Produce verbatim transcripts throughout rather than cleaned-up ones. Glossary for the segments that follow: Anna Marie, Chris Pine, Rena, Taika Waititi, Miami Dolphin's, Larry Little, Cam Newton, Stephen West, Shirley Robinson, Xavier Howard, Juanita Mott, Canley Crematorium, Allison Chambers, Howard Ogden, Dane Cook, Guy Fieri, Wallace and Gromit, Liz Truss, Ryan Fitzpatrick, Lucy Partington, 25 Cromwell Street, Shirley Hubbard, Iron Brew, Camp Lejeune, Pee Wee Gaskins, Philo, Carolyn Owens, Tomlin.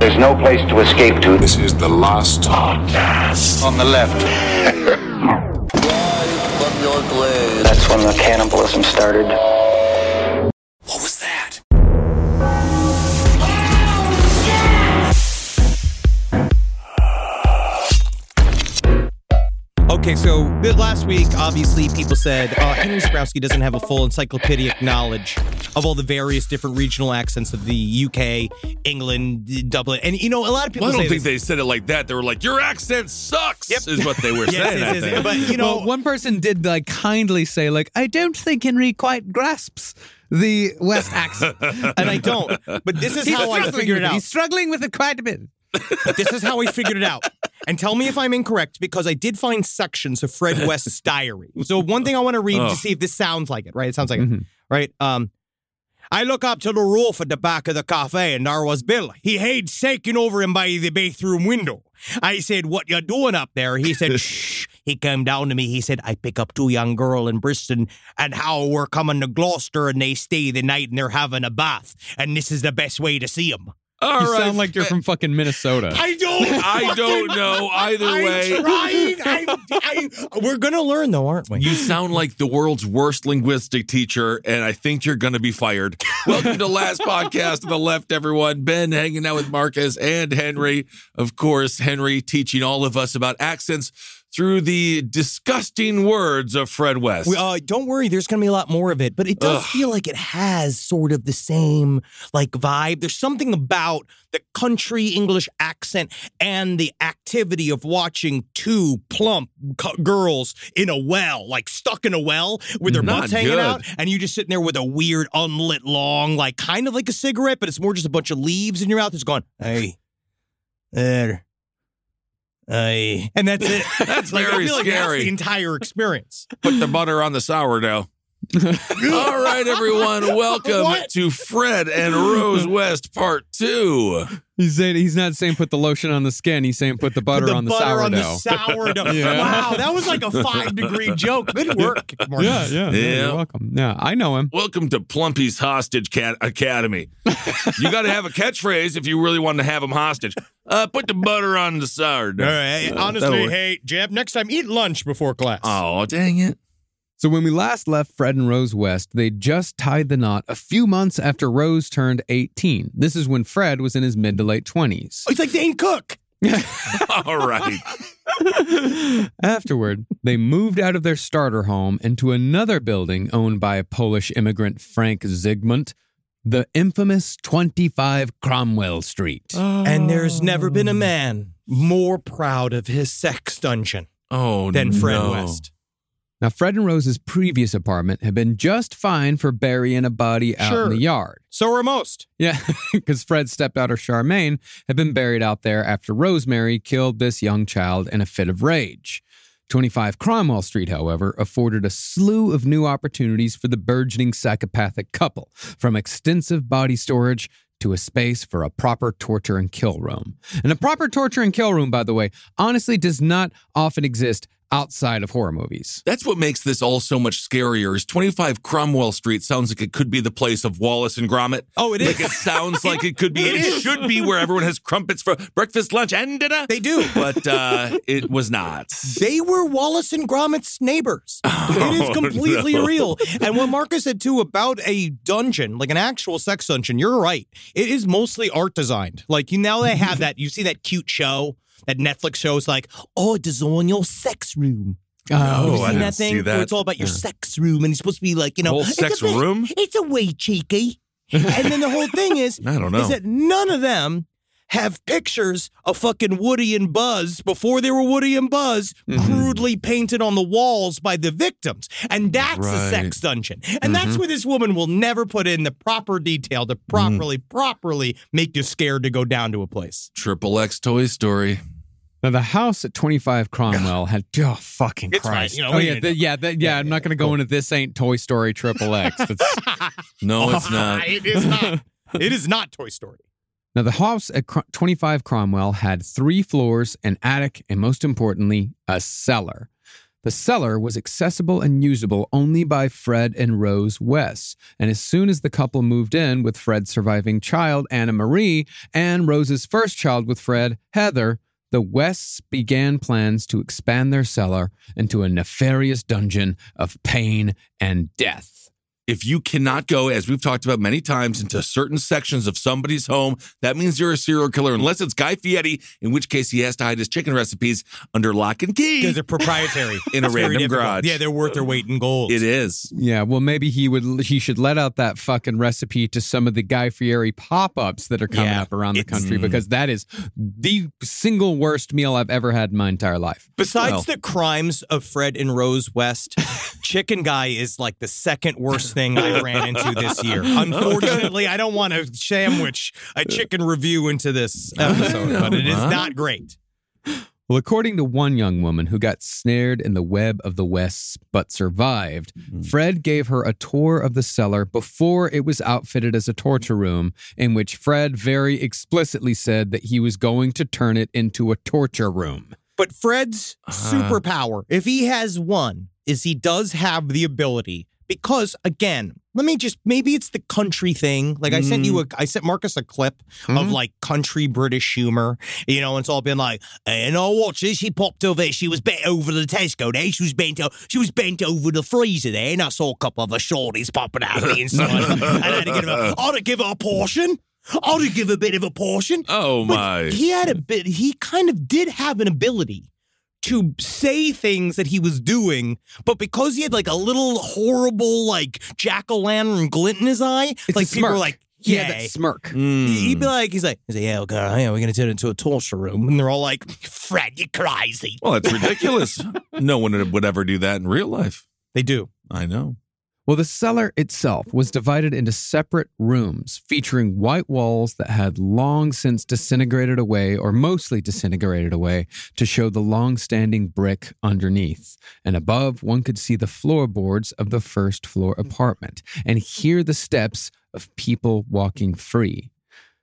There's no place to escape to. This is the last podcast. On the left. From your glade. That's when the cannibalism started. What was that? Oh, okay, so last week, obviously, people said uh, Henry Skrowski doesn't have a full encyclopedic knowledge of all the various different regional accents of the U K, England, Dublin. And, you know, a lot of people well, I don't say think this. They said it like that. They were like, your accent sucks, yep. is what they were yes, saying. Yes, yes, but, you know, well, one person did, like, kindly say, like, I don't think Henry quite grasps the West accent. And I don't. But this is He's how I figured it out. He's struggling with it quite a bit. But this is how I figured it out. And tell me if I'm incorrect, because I did find sections of Fred West's diary. So one thing I want to read oh. to see if this sounds like it, right? It sounds like mm-hmm. it, right? Um, I look up to the roof at the back of the cafe, and there was Bill. He had shaking over him by the bathroom window. I said, what you doing up there? He said, shh. He came down to me. He said, I pick up two young girl in Bristol, and how we're coming to Gloucester, and they stay the night, and they're having a bath, and this is the best way to see them. All you right. sound like you're from fucking Minnesota. I don't. I don't know either I'm way. Trying, I'm, I, we're gonna learn though, aren't we? You sound like the world's worst linguistic teacher, and I think you're gonna be fired. Welcome to Last Podcast on the Left, everyone. Ben hanging out with Marcus and Henry. Of course, Henry teaching all of us about accents through the disgusting words of Fred West. We, uh, don't worry, there's going to be a lot more of it, but it does Ugh. feel like it has sort of the same like vibe. There's something about the country English accent and the activity of watching two plump c- girls in a well, like stuck in a well with their butts hanging out, and you just sitting there with a weird unlit long, like kind of like a cigarette, but it's more just a bunch of leaves in your mouth. It's going, hey, there. Uh, and that's it. That's like, very I feel like scary. That's the entire experience. Put the butter on the sourdough. All right, everyone. Welcome what? to Fred and Rose West Part Two. He's saying he's not saying put the lotion on the skin. He's saying put the butter the on the butter sourdough. On the sourdough. Yeah. Wow, that was like a five degree joke. Good work, Marcus. Yeah, yeah, yeah. You're welcome. Yeah, I know him. Welcome to Plumpy's Hostage Cat Academy. You got to have a catchphrase if you really want to have him hostage. Uh, put the butter on the sourdough. All right. Uh, honestly, hey, Jeb, next time eat lunch before class. Oh, dang it. So when we last left Fred and Rose West, they just tied the knot a few months after Rose turned eighteen. This is when Fred was in his mid to late twenties. Oh, he's like Dane Cook. All right. Afterward, they moved out of their starter home into another building owned by Polish immigrant Frank Zygmunt, the infamous twenty-five Cromwell Street. Oh. And there's never been a man more proud of his sex dungeon oh, than Fred no. West. Now, Fred and Rose's previous apartment had been just fine for burying a body out sure. in the yard. So were most. Yeah, because Fred's stepdaughter Charmaine had been buried out there after Rosemary killed this young child in a fit of rage. twenty-five Cromwell Street, however, afforded a slew of new opportunities for the burgeoning psychopathic couple, from extensive body storage to a space for a proper torture and kill room. And a proper torture and kill room, by the way, honestly does not often exist outside of horror movies. That's what makes this all so much scarier is twenty-five Cromwell Street sounds like it could be the place of Wallace and Gromit. Oh, it is. Like it sounds like it could be. It, it should be where everyone has crumpets for breakfast, lunch, and dinner. They do. But uh, it was not. They were Wallace and Gromit's neighbors. Oh, it is completely no. real. And what Marcus said, too, about a dungeon, like an actual sex dungeon, you're right. It is mostly art designed. Like, you now they have that. You see that cute show. That Netflix show is like, oh, design your sex room. Oh, no, I didn't that thing? see that. Where it's all about your yeah. sex room, and it's supposed to be like, you know, whole it's sex a bit, room. It's a way cheeky, and then the whole thing is, I don't know, is that none of them have pictures of fucking Woody and Buzz before they were Woody and Buzz, mm-hmm. crudely painted on the walls by the victims. And that's right. a sex dungeon. And mm-hmm. that's where this woman will never put in the proper detail to properly, mm. properly make you scared to go down to a place. Triple X Toy Story. Now, the house at twenty-five Cromwell had, oh, fucking it's Christ. Fine, you know, oh, yeah, the, yeah, the, yeah, yeah, I'm yeah, not going to cool. go into this ain't Toy Story Triple X. No, it's not. It is not. It is not Toy Story. Now, the house at twenty-five Cromwell had three floors, an attic, and most importantly, a cellar. The cellar was accessible and usable only by Fred and Rose West. And as soon as the couple moved in with Fred's surviving child, Anna Marie, and Rose's first child with Fred, Heather, the Wests began plans to expand their cellar into a nefarious dungeon of pain and death. If you cannot go, as we've talked about many times, into certain sections of somebody's home, that means you're a serial killer, unless it's Guy Fieri, in which case he has to hide his chicken recipes under lock and key. Because they're proprietary. In a random garage. Yeah, they're worth their weight in gold. It is. Yeah, well, maybe he would. He should let out that fucking recipe to some of the Guy Fieri pop-ups that are coming yeah, up around the country, mm. because that is the single worst meal I've ever had in my entire life. Besides well, the crimes of Fred and Rose West, Chicken Guy is like the second worst thing I ran into this year. Unfortunately, I don't want to sandwich a chicken review into this episode, but it is not great. Well, according to one young woman who got snared in the web of the Wests but survived, mm-hmm. Fred gave her a tour of the cellar before it was outfitted as a torture room, in which Fred very explicitly said that he was going to turn it into a torture room. But Fred's uh. superpower, if he has one, is he does have the ability. Because, again, let me just, maybe it's the country thing. Like, mm. I sent you a, I sent Marcus a clip mm. of, like, country British humor. You know, and it's all been like, and I watched this, she popped over, she was bent over the Tesco there, she was bent over, she was bent over the freezer there, and I saw a couple of her shorties popping out of the inside. And I had to give her, I had to give her a portion. I had to give her a bit of a portion. Oh, my. But he had a bit, he kind of did have an ability to say things that he was doing, but because he had like a little horrible like jack-o'-lantern glint in his eye, it's like people were like, yay. Yeah, that smirk. Mm. He'd be like, he's like, he's like, yeah, okay, yeah, we're gonna turn it into a torture room, and they're all like, Fred, you're crazy. Well, that's ridiculous. No one would ever do that in real life. They do. I know. Well, the cellar itself was divided into separate rooms featuring white walls that had long since disintegrated away or mostly disintegrated away to show the long-standing brick underneath. And above, one could see the floorboards of the first floor apartment and hear the steps of people walking free.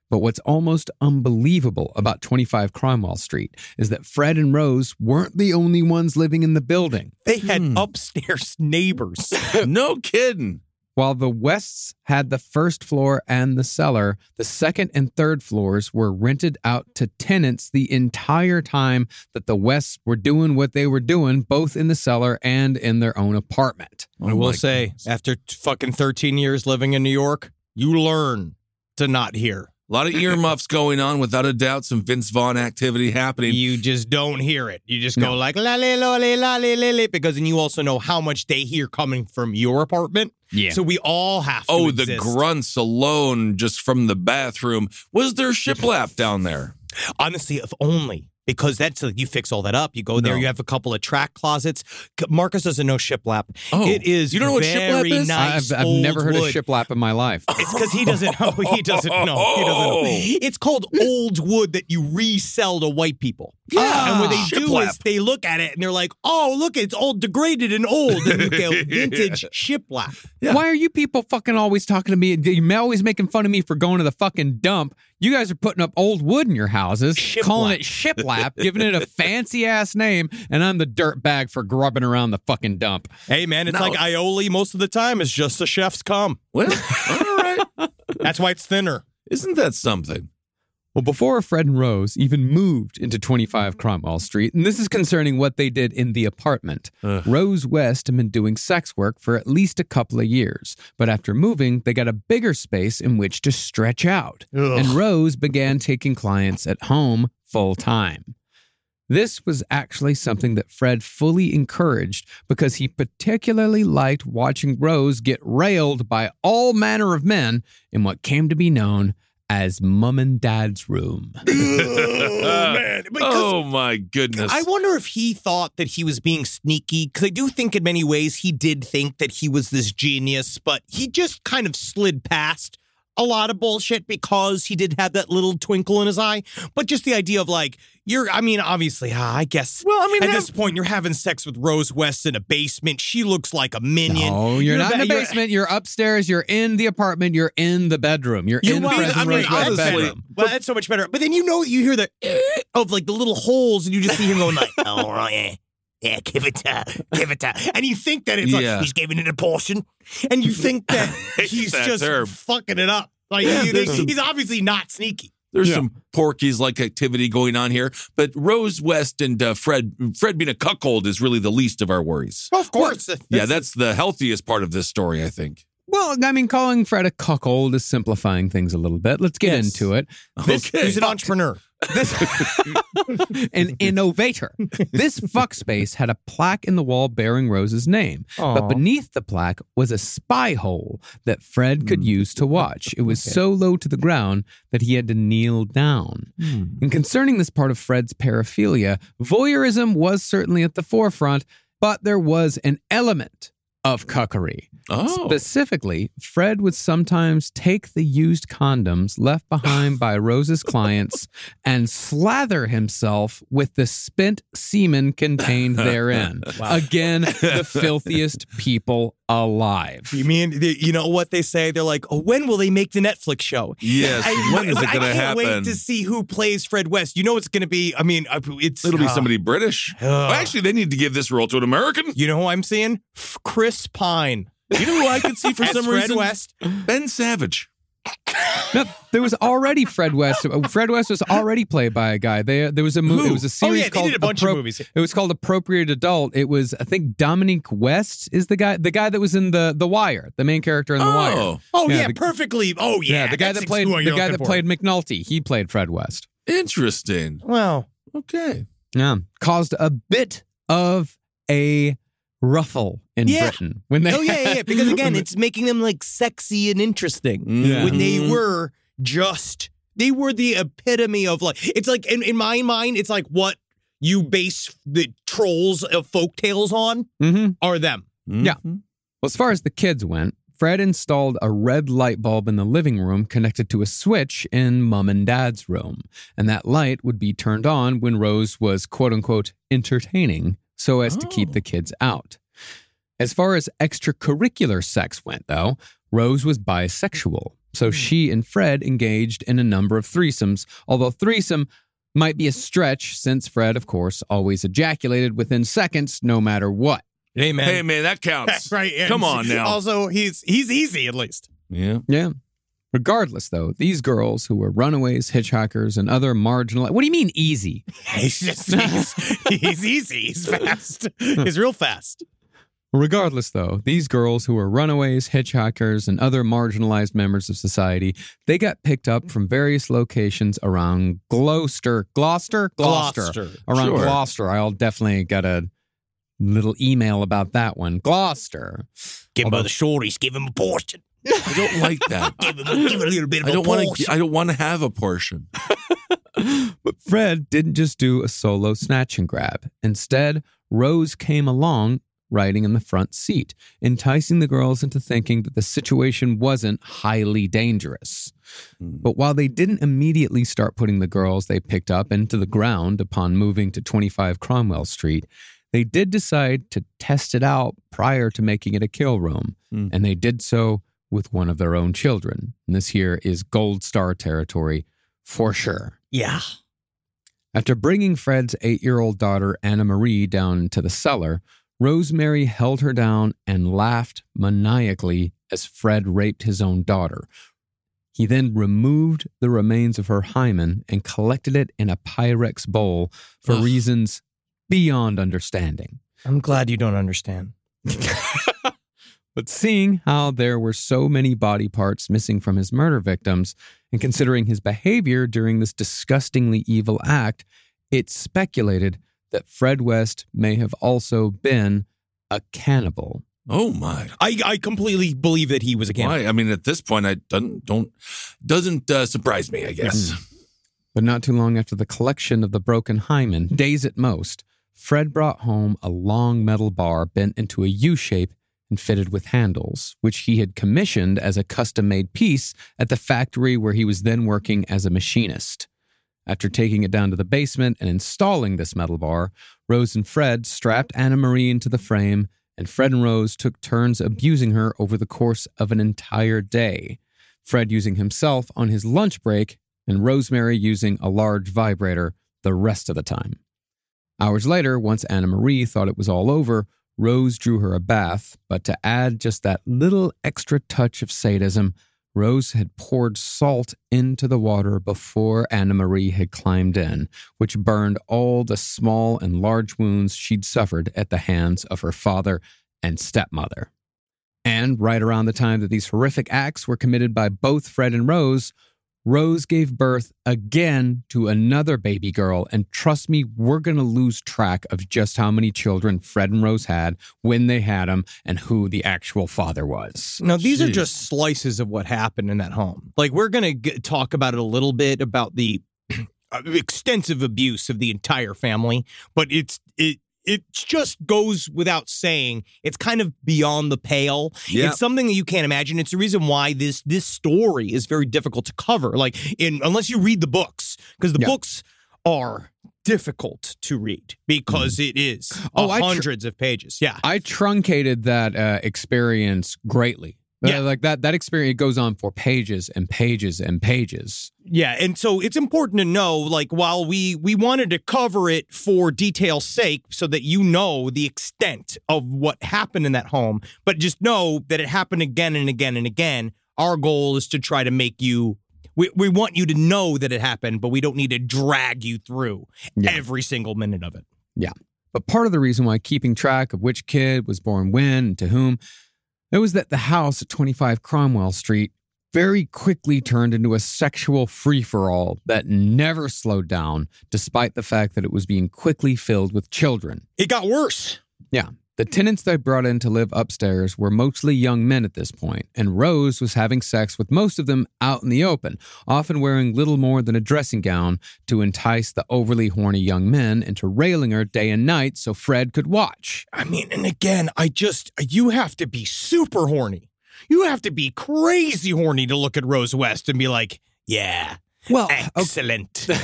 But what's almost unbelievable about twenty-five Cromwell Street is that Fred and Rose weren't the only ones living in the building. They had hmm. upstairs neighbors. No kidding. While the Wests had the first floor and the cellar, the second and third floors were rented out to tenants the entire time that the Wests were doing what they were doing, both in the cellar and in their own apartment. Oh, I will say, goodness. After fucking thirteen years living in New York, you learn to not hear. A lot of earmuffs going on, without a doubt, some Vince Vaughn activity happening. You just don't hear it. You just no. go like, lolly, lolly, lolly, lolly, because then you also know how much they hear coming from your apartment. Yeah. So we all have oh, to exist. Oh, the grunts alone just from the bathroom. Was there shiplap down there? Honestly, if only. Because that's like, you fix all that up. You go there, no. you have a couple of track closets. Marcus doesn't know shiplap. Oh, it is you don't know very what shiplap is? Nice. I've, I've never heard wood. of shiplap in my life. It's because he doesn't know. He doesn't know. He doesn't know. It's called old wood that you resell to white people. Yeah. Uh, and what they shiplap. do is they look at it and they're like, oh, look, it's all degraded and old. And you go, vintage yeah. shiplap. Yeah. Why are you people fucking always talking to me? You're always making fun of me for going to the fucking dump. You guys are putting up old wood in your houses, shiplap. Calling it shiplap, giving it a fancy-ass name, and I'm the dirtbag for grubbing around the fucking dump. Hey, man, it's no. like aioli most of the time. It's just a chef's cum. Well, all right. That's why it's thinner. Isn't that something? Well, before Fred and Rose even moved into twenty-five Cromwell Street, and this is concerning what they did in the apartment, Ugh. Rose West had been doing sex work for at least a couple of years. But after moving, they got a bigger space in which to stretch out. Ugh. And Rose began taking clients at home full time. This was actually something that Fred fully encouraged because he particularly liked watching Rose get railed by all manner of men in what came to be known as Mum and Dad's room. Oh, man. Oh, my goodness. I wonder if he thought that he was being sneaky, because I do think in many ways he did think that he was this genius, but he just kind of slid past a lot of bullshit because he did have that little twinkle in his eye. But just the idea of like, you're, I mean, obviously, uh, I guess well, I mean, at have, this point, you're having sex with Rose West in a basement. She looks like a minion. No, you're, you're not that, in the basement. You're, you're upstairs. You're in the apartment. You're in the bedroom. You're you in Fred and Rose West's bedroom. Well, that's so much better. But then you know, you hear the eh, of like the little holes and you just see him going like, oh, yeah. Yeah, give it to her, give it to her. And you think that it's yeah. like, he's giving it a portion. And you think that he's that just herb. fucking it up. Like yeah, you, they, some, he's obviously not sneaky. There's yeah. some Porky's-like activity going on here. But Rose West and uh, Fred, Fred being a cuckold is really the least of our worries. Well, of course. Well, yeah, that's the healthiest part of this story, I think. Well, I mean, calling Fred a cuckold is simplifying things a little bit. Let's get yes. into it. This, okay. He's an entrepreneur. This, an innovator. This fuck space had a plaque in the wall bearing Rose's name. Aww. But beneath the plaque was a spy hole that Fred could mm. use to watch. It was okay. so low to the ground that he had to kneel down. Mm. And concerning this part of Fred's paraphilia, voyeurism was certainly at the forefront, but there was an element of cuckery. Oh. Specifically, Fred would sometimes take the used condoms left behind by Rose's clients and slather himself with the spent semen contained therein. Wow. Again, the filthiest people alive. You mean, you know what they say? They're like, oh, when will they make the Netflix show? Yes, I, when is it going to happen? I can't wait to see who plays Fred West. You know it's going to be, I mean, it's... It'll uh, be somebody British. Uh, well, actually, they need to give this role to an American. You know who I'm seeing? Chris Pine. You know who I could see for some Fred reason? Fred West. Ben Savage. No, there was already Fred West. Fred West was already played by a guy. There, there was a movie. Who? It was a series oh, yeah, called. A bunch Appro- of movies. It was called Appropriate Adult. It was, I think, Dominic West is the guy. The guy that was in the The Wire, the main character in The oh. Wire. Oh yeah, yeah the, perfectly. Oh yeah, yeah the guy that played the guy that for. played McNulty. He played Fred West. Interesting. Wow. Okay. Yeah, caused a bit of a ruffle in yeah. Britain when they. Oh yeah, yeah. Because again, it's making them like sexy and interesting yeah. when they were just they were the epitome of like. It's like in, in my mind, it's like what you base the trolls of folktales on mm-hmm. are them. Mm-hmm. Yeah. Well, as far as the kids went, Fred installed a red light bulb in the living room connected to a switch in Mum and Dad's room, and that light would be turned on when Rose was quote unquote entertaining, so as oh. to keep the kids out. As far as extracurricular sex went, though, Rose was bisexual, so she and Fred engaged in a number of threesomes, although threesome might be a stretch since Fred, of course, always ejaculated within seconds no matter what. Hey, man. Hey, man, that counts. Right. And come on now. Also, he's he's easy, at least. Yeah. Yeah. Regardless, though, these girls who were runaways, hitchhikers, and other marginal... What do you mean easy? He's just... He's, he's easy. He's fast. He's real fast. Regardless, though, these girls who were runaways, hitchhikers, and other marginalized members of society, they got picked up from various locations around Gloucester. Gloucester? Gloucester. Gloucester. Around sure. Gloucester. I'll definitely got a little email about that one. Gloucester. Give him Although, by the shorties. Give him a portion. I don't like that. give, him, give him a little bit of I don't a wanna, portion. I don't want to have a portion. But Fred didn't just do a solo snatch and grab. Instead, Rose came along riding in the front seat, enticing the girls into thinking that the situation wasn't highly dangerous. But while they didn't immediately start putting the girls they picked up into the ground upon moving to twenty-five Cromwell Street, they did decide to test it out prior to making it a kill room. Mm. And they did so with one of their own children. And this here is Gold Star territory For sure. Yeah. After bringing Fred's eight-year-old daughter, Anna Marie, down to the cellar, Rosemary held her down and laughed maniacally as Fred raped his own daughter. He then removed the remains of her hymen and collected it in a Pyrex bowl for Ugh. reasons beyond understanding. I'm glad you don't understand. But seeing how there were so many body parts missing from his murder victims, and considering his behavior during this disgustingly evil act, it's speculated that Fred West may have also been a cannibal. Oh my! I, I completely believe that he was a cannibal. Why? I mean, at this point, I don't don't doesn't uh, surprise me, I guess. Mm. But not too long after the collection of the broken hymen, days at most, Fred brought home a long metal bar bent into a U shape and fitted with handles, which he had commissioned as a custom-made piece at the factory where he was then working as a machinist. After taking it down to the basement and installing this metal bar, Rose and Fred strapped Anna Marie into the frame, and Fred and Rose took turns abusing her over the course of an entire day, Fred using himself on his lunch break and Rosemary using a large vibrator the rest of the time. Hours later, once Anna Marie thought it was all over, Rose drew her a bath, but to add just that little extra touch of sadism, Rose had poured salt into the water before Anna Marie had climbed in, which burned all the small and large wounds she'd suffered at the hands of her father and stepmother. And right around the time that these horrific acts were committed by both Fred and Rose, Rose gave birth again to another baby girl, and trust me, we're going to lose track of just how many children Fred and Rose had, when they had them, and who the actual father was. Now, these Jeez. are just slices of what happened in that home. Like, we're going to talk about it a little bit, about the extensive abuse of the entire family, but it's... it. It just goes without saying. It's kind of beyond the pale. Yep. It's something that you can't imagine. It's the reason why this this story is very difficult to cover, like in unless you read the books, because the yep. books are difficult to read because mm. it is oh, hundreds tr- of pages. Yeah, I truncated that uh, experience greatly. Yeah, uh, like that that experience goes on for pages and pages and pages. Yeah, and so it's important to know, like, while we, we wanted to cover it for detail's sake so that you know the extent of what happened in that home, but just know that it happened again and again and again. Our goal is to try to make you, we, we want you to know that it happened, but we don't need to drag you through yeah. every single minute of it. Yeah, but part of the reason why keeping track of which kid was born when and to whom, it was that the house at twenty-five Cromwell Street very quickly turned into a sexual free-for-all that never slowed down, despite the fact that it was being quickly filled with children. It got worse. Yeah. The tenants they brought in to live upstairs were mostly young men at this point, and Rose was having sex with most of them out in the open, often wearing little more than a dressing gown to entice the overly horny young men into railing her day and night so Fred could watch. I mean, and again, I just, you have to be super horny. You have to be crazy horny to look at Rose West and be like, yeah. Well, excellent. Okay.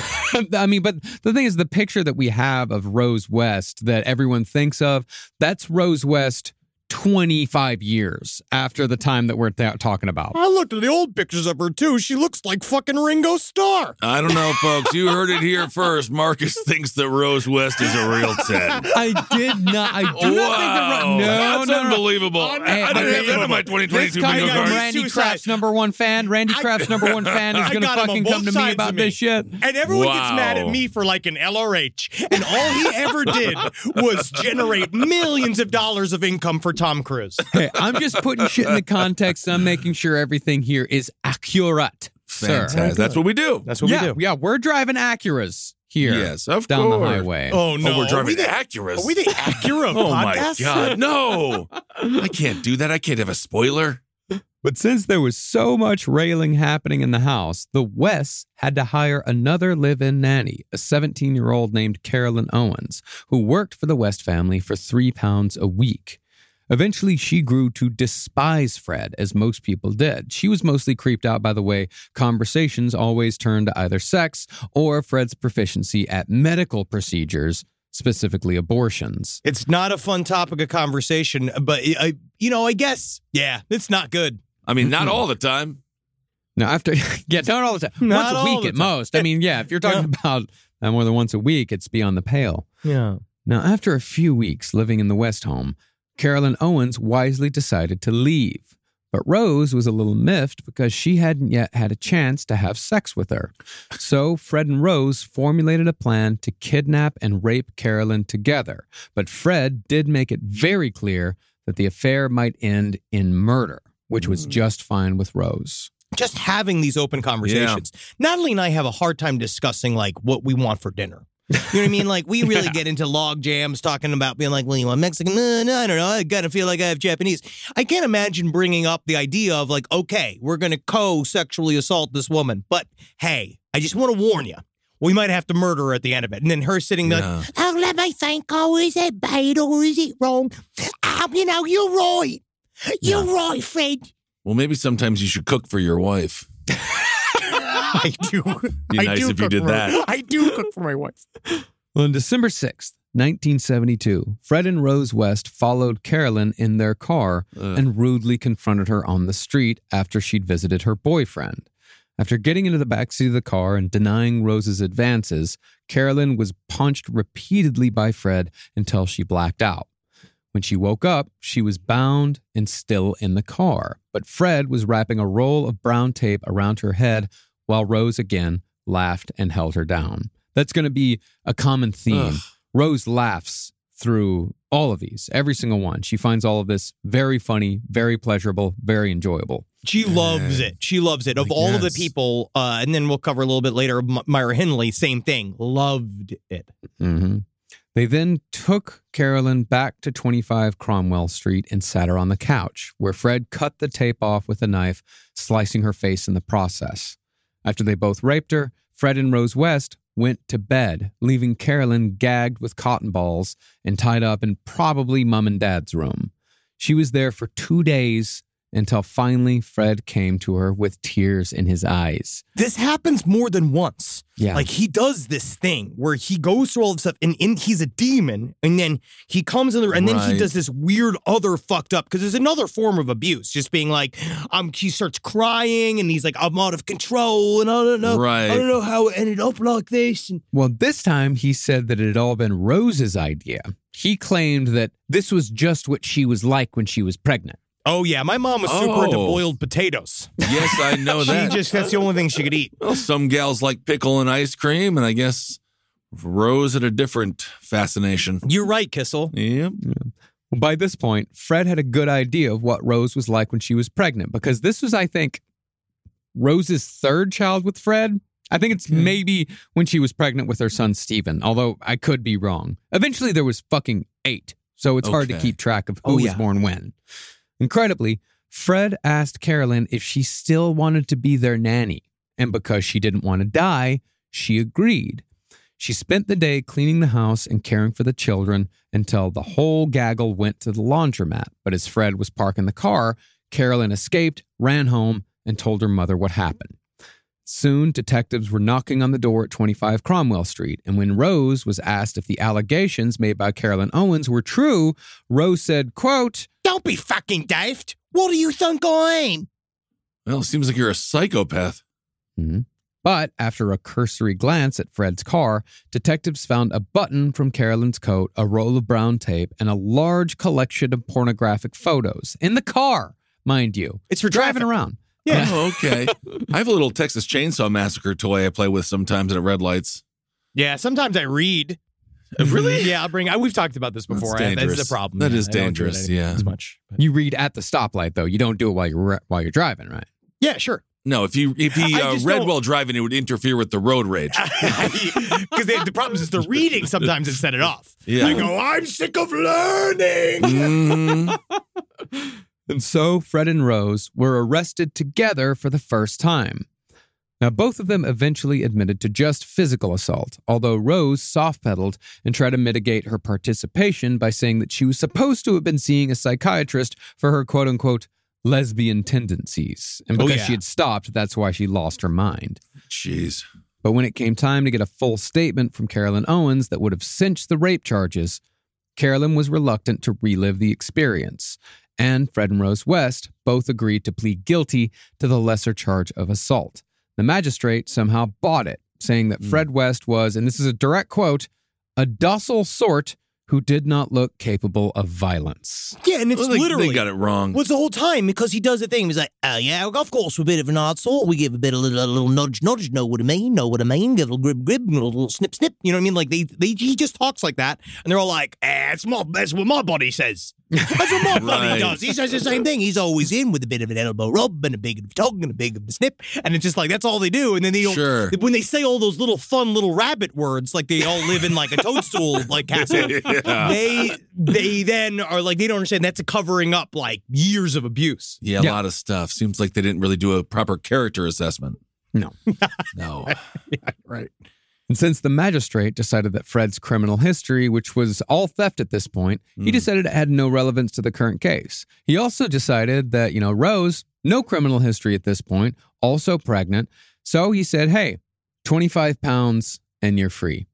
I mean, but the thing is, the picture that we have of Rose West that everyone thinks of, that's Rose West twenty-five years after the time that we're th- talking about. I looked at the old pictures of her, too. She looks like fucking Ringo Starr. I don't know, folks. You heard it here first. Marcus thinks that Rose West is a real ten. I did not. I do wow. not think that... Ro- no, That's no, no, unbelievable. No. I, I didn't have that in my twenty twenty-two video card. Randy Kraft's number one fan. Randy Kraft's number one fan is going to fucking come to me about me. this shit. And everyone wow. gets mad at me for like an L R H. And all he ever did was generate millions of dollars of income for Tom Cruise. Hey, I'm just putting shit in the context. I'm making sure everything here is accurate, sir. Fantastic. That's what we do. That's what yeah, we do. Yeah, we're driving Acuras here. Yes, of down course. Down the highway. Oh, no. Oh, we're driving are we the, Acuras. Are we the Acura oh, podcast? Oh, my God. No. I can't do that. I can't have a spoiler. But since there was so much railing happening in the house, the Wests had to hire another live-in nanny, a seventeen-year-old named Carolyn Owens, who worked for the West family for three pounds a week. Eventually, she grew to despise Fred, as most people did. She was mostly creeped out by the way conversations always turned to either sex or Fred's proficiency at medical procedures, specifically abortions. It's not a fun topic of conversation, but, I, you know, I guess, yeah, it's not good. I mean, not all the time. No, after, yeah, not all the time. Not once a week at most. I mean, yeah, if you're talking yeah. about uh, more than once a week, it's beyond the pale. Yeah. Now, after a few weeks living in the West home, Carolyn Owens wisely decided to leave. But Rose was a little miffed because she hadn't yet had a chance to have sex with her. So Fred and Rose formulated a plan to kidnap and rape Carolyn together. But Fred did make it very clear that the affair might end in murder, which was just fine with Rose. Just having these open conversations. Yeah. Natalie and I have a hard time discussing, like, what we want for dinner. You know what I mean? Like, we really yeah. get into log jams talking about being like, well, you want Mexican? No, no, I don't know. I gotta feel like I have Japanese. I can't imagine bringing up the idea of, like, okay, we're going to co-sexually assault this woman. But, hey, I just want to warn you. We might have to murder her at the end of it. And then her sitting there yeah. like, oh, let me think. Oh, is it bad or is it wrong? Um, you know, you're right. You're yeah. right, Fred. Well, maybe sometimes you should cook for your wife. I do. Be nice I do if you did that. My, I do cook for my wife. Well, on December sixth, nineteen seventy-two, Fred and Rose West followed Carolyn in their car Ugh. and rudely confronted her on the street after she'd visited her boyfriend. After getting into the backseat of the car and denying Rose's advances, Carolyn was punched repeatedly by Fred until she blacked out. When she woke up, she was bound and still in the car, but Fred was wrapping a roll of brown tape around her head while Rose again laughed and held her down. That's going to be a common theme. Ugh. Rose laughs through all of these, every single one. She finds all of this very funny, very pleasurable, very enjoyable. She loves it. She loves it. Of all yes. of the people, uh, and then we'll cover a little bit later, M- Myra Hindley, same thing, loved it. Mm-hmm. They then took Carolyn back to twenty-five Cromwell Street and sat her on the couch, where Fred cut the tape off with a knife, slicing her face in the process. After they both raped her, Fred and Rose West went to bed, leaving Carolyn gagged with cotton balls and tied up in probably mom and dad's room. She was there for two days until finally Fred came to her with tears in his eyes. This happens more than once. Yeah. Like, he does this thing where he goes through all this stuff and, and he's a demon. And then he comes in there and right. then he does this weird other fucked up, because there's another form of abuse, just being like, um, he starts crying and he's like, I'm out of control and I don't know. Right. I don't know how it ended up like this. And- well, this time he said that it had all been Rose's idea. He claimed that this was just what she was like when she was pregnant. Oh, yeah. My mom was super oh. into boiled potatoes. Yes, I know that. She just, that's the only thing she could eat. Well, some gals like pickle and ice cream, and I guess Rose had a different fascination. You're right, Kissel. Yep. Yeah. Well, by this point, Fred had a good idea of what Rose was like when she was pregnant, because this was, I think, Rose's third child with Fred. I think it's okay. maybe when she was pregnant with her son, Stephen, although I could be wrong. Eventually, there was fucking eight, so it's okay. hard to keep track of who oh, yeah. was born when. Incredibly, Fred asked Carolyn if she still wanted to be their nanny, and because she didn't want to die, she agreed. She spent the day cleaning the house and caring for the children until the whole gaggle went to the laundromat. But as Fred was parking the car, Carolyn escaped, ran home, and told her mother what happened. Soon, detectives were knocking on the door at twenty-five Cromwell Street, and when Rose was asked if the allegations made by Carolyn Owens were true, Rose said, quote, "Don't be fucking daft. What do you think I am?" Well, it seems like you're a psychopath. Mm-hmm. But after a cursory glance at Fred's car, detectives found a button from Carolyn's coat, a roll of brown tape, and a large collection of pornographic photos. In the car, mind you. It's for driving traffic. Around. Yeah. Oh, okay. I have a little Texas Chainsaw Massacre toy I play with sometimes at red lights. Yeah, sometimes I read. Really? Yeah, I'll bring. I, we've talked about this before. That's, I, that's the problem. That yeah, is I dangerous. Do yeah. As much. But. You read at the stoplight, though. You don't do it while you're while you're driving, right? Yeah, sure. No, if you if he uh, read don't... while driving, it would interfere with the road rage. Because the problem is they're reading sometimes and set it off. Yeah. They go, I'm sick of learning. Mm. And so Fred and Rose were arrested together for the first time. Now, both of them eventually admitted to just physical assault, although Rose soft-pedaled and tried to mitigate her participation by saying that she was supposed to have been seeing a psychiatrist for her quote-unquote lesbian tendencies. And because oh, yeah. she had stopped, that's why she lost her mind. Jeez. But when it came time to get a full statement from Carolyn Owens that would have cinched the rape charges, Carolyn was reluctant to relive the experience. and Fred and Rose West both agreed to plead guilty to the lesser charge of assault. The magistrate somehow bought it, saying that Fred West was, and this is a direct quote, a docile sort who did not look capable of violence. Yeah, and it's well, they, literally... They got it wrong. Was the whole time, because he does the thing. He's like, oh, yeah, of course, we're a bit of an odd sort. We give a bit of a little, a little nudge, nudge, know what I mean, know what I mean, give a little grib, grib, a little snip, snip. You know what I mean? Like, they, they he just talks like that, and they're all like, eh, it's my, that's what my body says. That's what my body right. does. He says the same thing. He's always in with a bit of an elbow rub and a big of a tug and a big of a snip. And it's just like, that's all they do. And then they don't, sure. when they say all those little fun little rabbit words, like they all live in like a toadstool, like castle, yeah. they they then are like, they don't understand that's a covering up like years of abuse. Yeah, a yeah. lot of stuff. Seems like they didn't really do a proper character assessment. No. no. yeah, right. And since the magistrate decided that Fred's criminal history, which was all theft at this point, mm. he decided it had no relevance to the current case. He also decided that, you know, Rose, no criminal history at this point, also pregnant. So he said, hey, twenty-five pounds and you're free.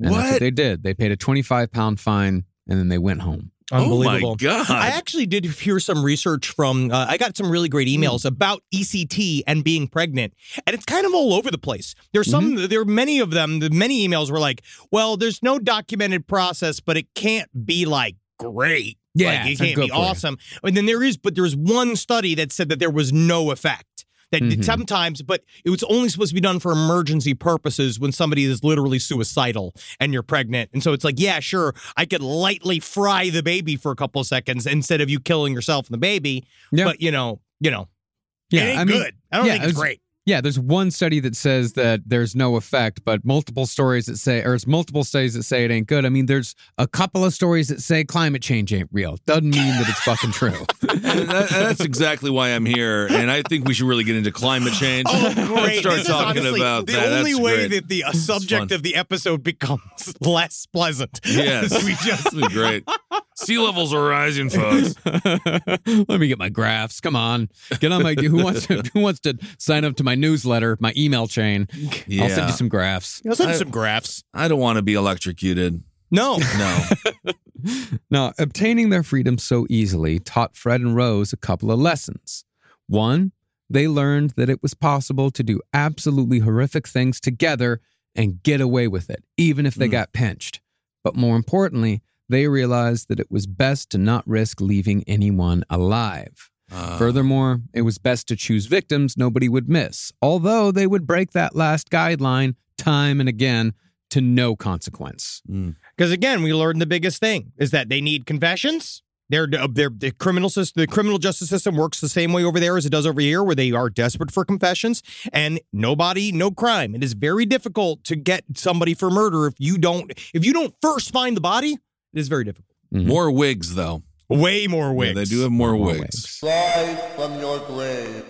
And what? That's what they did. They paid a twenty-five pound fine and then they went home. Unbelievable. Oh my God. I actually did hear some research from, uh, I got some really great emails mm. about E C T and being pregnant. And it's kind of all over the place. There's some, mm-hmm. there are many of them, the many emails were like, well, there's no documented process, but it can't be like great. Yeah. Like, it can't be awesome. You. And then there is, but there's one study that said that there was no effect. That mm-hmm. sometimes, but it was only supposed to be done for emergency purposes when somebody is literally suicidal and you're pregnant. And so it's like, yeah, sure, I could lightly fry the baby for a couple of seconds instead of you killing yourself and the baby. Yep. But, you know, you know, yeah, it ain't I mean, good. I don't yeah, think it's, it's great. Yeah, there's one study that says that there's no effect, but multiple stories that say, or it's multiple studies that say it ain't good. I mean, there's a couple of stories that say climate change ain't real. Doesn't mean that it's fucking true. that, that's exactly why I'm here, and I think we should really get into climate change. Oh, great. Let's start this talking honestly, about the that. The only that's way great. That the uh, subject of the episode becomes less pleasant. Yes. we just... This is great. Sea levels are rising, folks. Let me get my graphs. Come on. Get on my... Who wants to, who wants to sign up to my... My newsletter, my email chain. Yeah. I'll send you some graphs. I'll send you some graphs. I don't want to be electrocuted. No. No. Now, obtaining their freedom so easily taught Fred and Rose a couple of lessons. One, they learned that it was possible to do absolutely horrific things together and get away with it, even if they mm. got pinched. But more importantly, they realized that it was best to not risk leaving anyone alive. Uh, Furthermore, it was best to choose victims nobody would miss, although they would break that last guideline time and again to no consequence. Because mm. again, we learned the biggest thing is that they need confessions. Their, their, the criminal system, the criminal justice system works the same way over there as it does over here, where they are desperate for confessions and nobody, no crime. It is very difficult to get somebody for murder if you don't if you don't first find the body. It is very difficult. Mm-hmm. More wigs, though. Way more wigs. Yeah, they do have more, more wigs. Rise from your grave.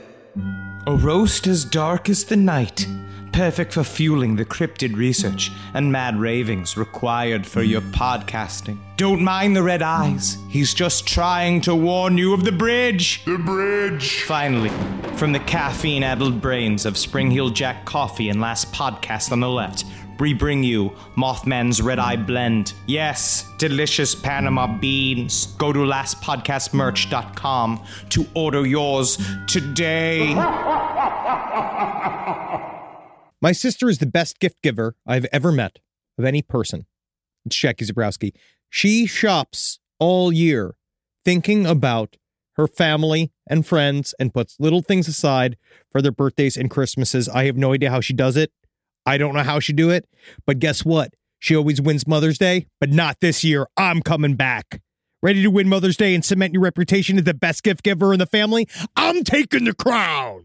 A roast as dark as the night, perfect for fueling the cryptid research and mad ravings required for your podcasting. Don't mind the red eyes. He's just trying to warn you of the bridge. The bridge. Finally, from the caffeine-addled brains of Spring Heel Jack Coffee and last podcast on the left, we bring you Mothman's Red Eye Blend. Yes, delicious Panama beans. Go to last podcast merch dot com to order yours today. My sister is the best gift giver I've ever met of any person. It's Shecky Zabrowski. She shops all year thinking about her family and friends and puts little things aside for their birthdays and Christmases. I have no idea how she does it. I don't know how she do it, but guess what? She always wins Mother's Day, but not this year. I'm coming back. Ready to win Mother's Day and cement your reputation as the best gift giver in the family? I'm taking the crown.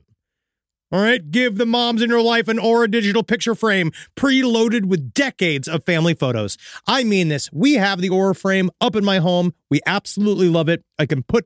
All right, give the moms in your life an Aura digital picture frame preloaded with decades of family photos. I mean this. We have the Aura frame up in my home. We absolutely love it. I can put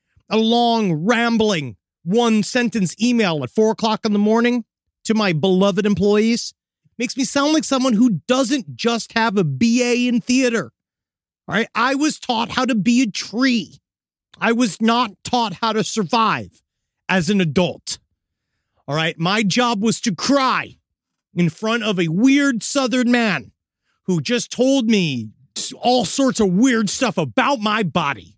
a long, rambling, one-sentence email at four o'clock in the morning to my beloved employees? Makes me sound like someone who doesn't just have a B A in theater. All right, I was taught how to be a tree. I was not taught how to survive as an adult. All right, my job was to cry in front of a weird Southern man who just told me all sorts of weird stuff about my body.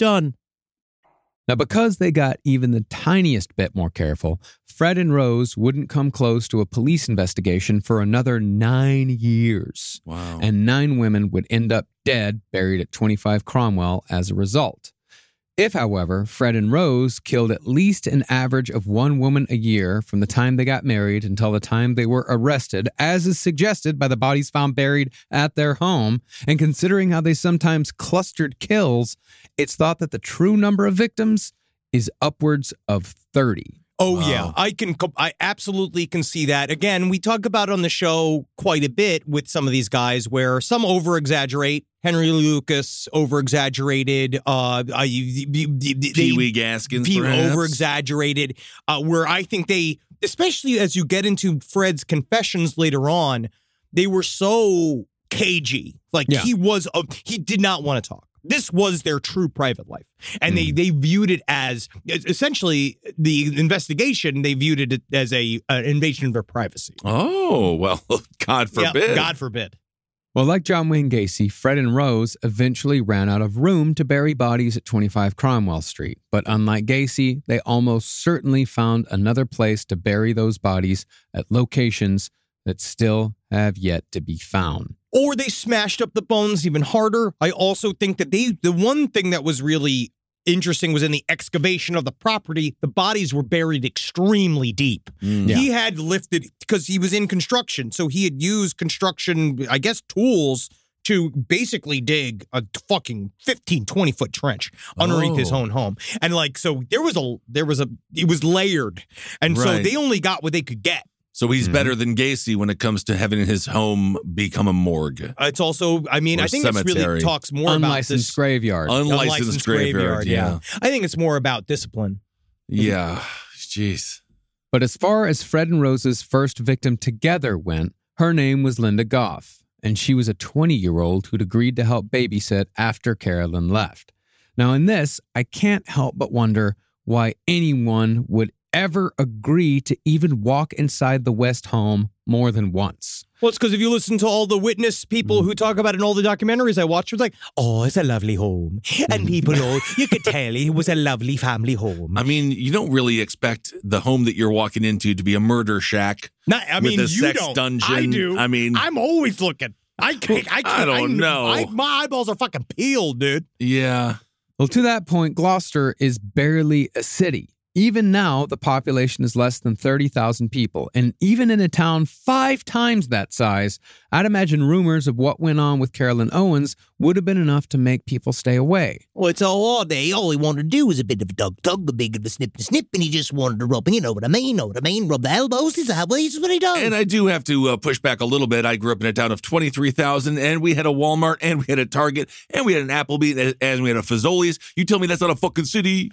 done. Now, because they got even the tiniest bit more careful, Fred and Rose wouldn't come close to a police investigation for another nine years. Wow. And nine women would end up dead, buried at twenty-five Cromwell as a result. If, however, Fred and Rose killed at least an average of one woman a year from the time they got married until the time they were arrested, as is suggested by the bodies found buried at their home, and considering how they sometimes clustered kills, it's thought that the true number of victims is upwards of thirty. Oh, wow. Yeah, I can. I absolutely can see that. Again, we talk about on the show quite a bit with some of these guys where some over-exaggerate. Henry Lucas over-exaggerated. Uh, I, they, Pee Wee Gaskins, Pee over-exaggerated. Uh, where I think they, especially as you get into Fred's confessions later on, they were so cagey. Like yeah. he was, a, he did not want to talk. This was their true private life. And they, they viewed it as, essentially, the investigation, they viewed it as a an invasion of their privacy. Oh, well, God forbid. Yeah, God forbid. Well, like John Wayne Gacy, Fred and Rose eventually ran out of room to bury bodies at twenty-five Cromwell Street. But unlike Gacy, they almost certainly found another place to bury those bodies at locations that still have yet to be found. Or they smashed up the bones even harder. I also think that they, the one thing that was really interesting was in the excavation of the property, the bodies were buried extremely deep. Mm, yeah. He had lifted, because he was in construction, so he had used construction, I guess, tools to basically dig a fucking fifteen, twenty foot trench underneath oh. his own home. And like, so there was a, there was a, it was layered. And right. so they only got what they could get. So he's mm-hmm. better than Gacy when it comes to having his home become a morgue. Uh, it's also, I mean, or I think cemetery. This really talks more Unlicensed about this. Graveyard. Unlicensed, Unlicensed graveyard. Unlicensed graveyard, yeah. yeah. I think it's more about discipline. Yeah, jeez. But as far as Fred and Rose's first victim together went, her name was Linda Gough, and she was a twenty-year-old who'd agreed to help babysit after Carolyn left. Now in this, I can't help but wonder why anyone would ever agree to even walk inside the West home more than once. Well, it's because if you listen to all the witness people mm-hmm. who talk about it in all the documentaries I watched, it's like, oh, it's a lovely home. And people, all, you could tell it was a lovely family home. I mean, you don't really expect the home that you're walking into to be a murder shack. Not, I mean, with a you sex don't. Dungeon. I do. I mean, I'm always looking. I can't. I, can't, I don't I, know. I, my eyeballs are fucking peeled, dude. Yeah. Well, to that point, Gloucester is barely a city. Even now, the population is less than thirty thousand people. And even in a town five times that size, I'd imagine rumors of what went on with Carolyn Owens would have been enough to make people stay away. Well, it's all all day. All he wanted to do was a bit of a tug-tug, a bit of a snip-snip, and he just wanted to rub, you know what I mean, know what I mean, rub the elbows, is that what he does? And I do have to uh, push back a little bit. I grew up in a town of twenty-three thousand, and we had a Walmart, and we had a Target, and we had an Applebee's, and we had a Fazoli's. You tell me that's not a fucking city.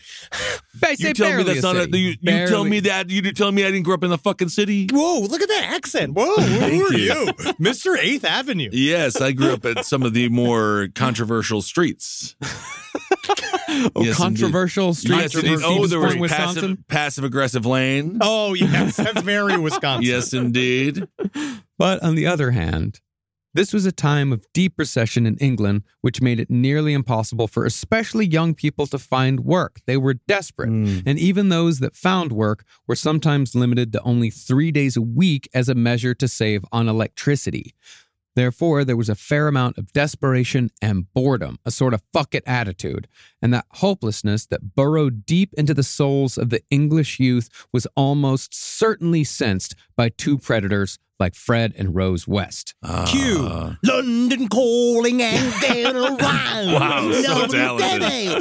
You tell me that. That's not a, you, you tell me that. You tell me I didn't grow up in the fucking city. Whoa, look at that accent. Whoa, who are you? Mister eighth Avenue. Yes, I grew up at some of the more controversial streets. oh, yes, controversial indeed. Streets. Yes, oh, there was passive, passive-aggressive lane. Oh, yes. That's very Wisconsin. Yes, indeed. But on the other hand, this was a time of deep recession in England, which made it nearly impossible for especially young people to find work. They were desperate. Mm. And even those that found work were sometimes limited to only three days a week as a measure to save on electricity. Therefore, there was a fair amount of desperation and boredom, a sort of fuck it attitude. And that hopelessness that burrowed deep into the souls of the English youth was almost certainly sensed by two predators like Fred and Rose West. Uh, Q. London calling and down around. Wow, so talented.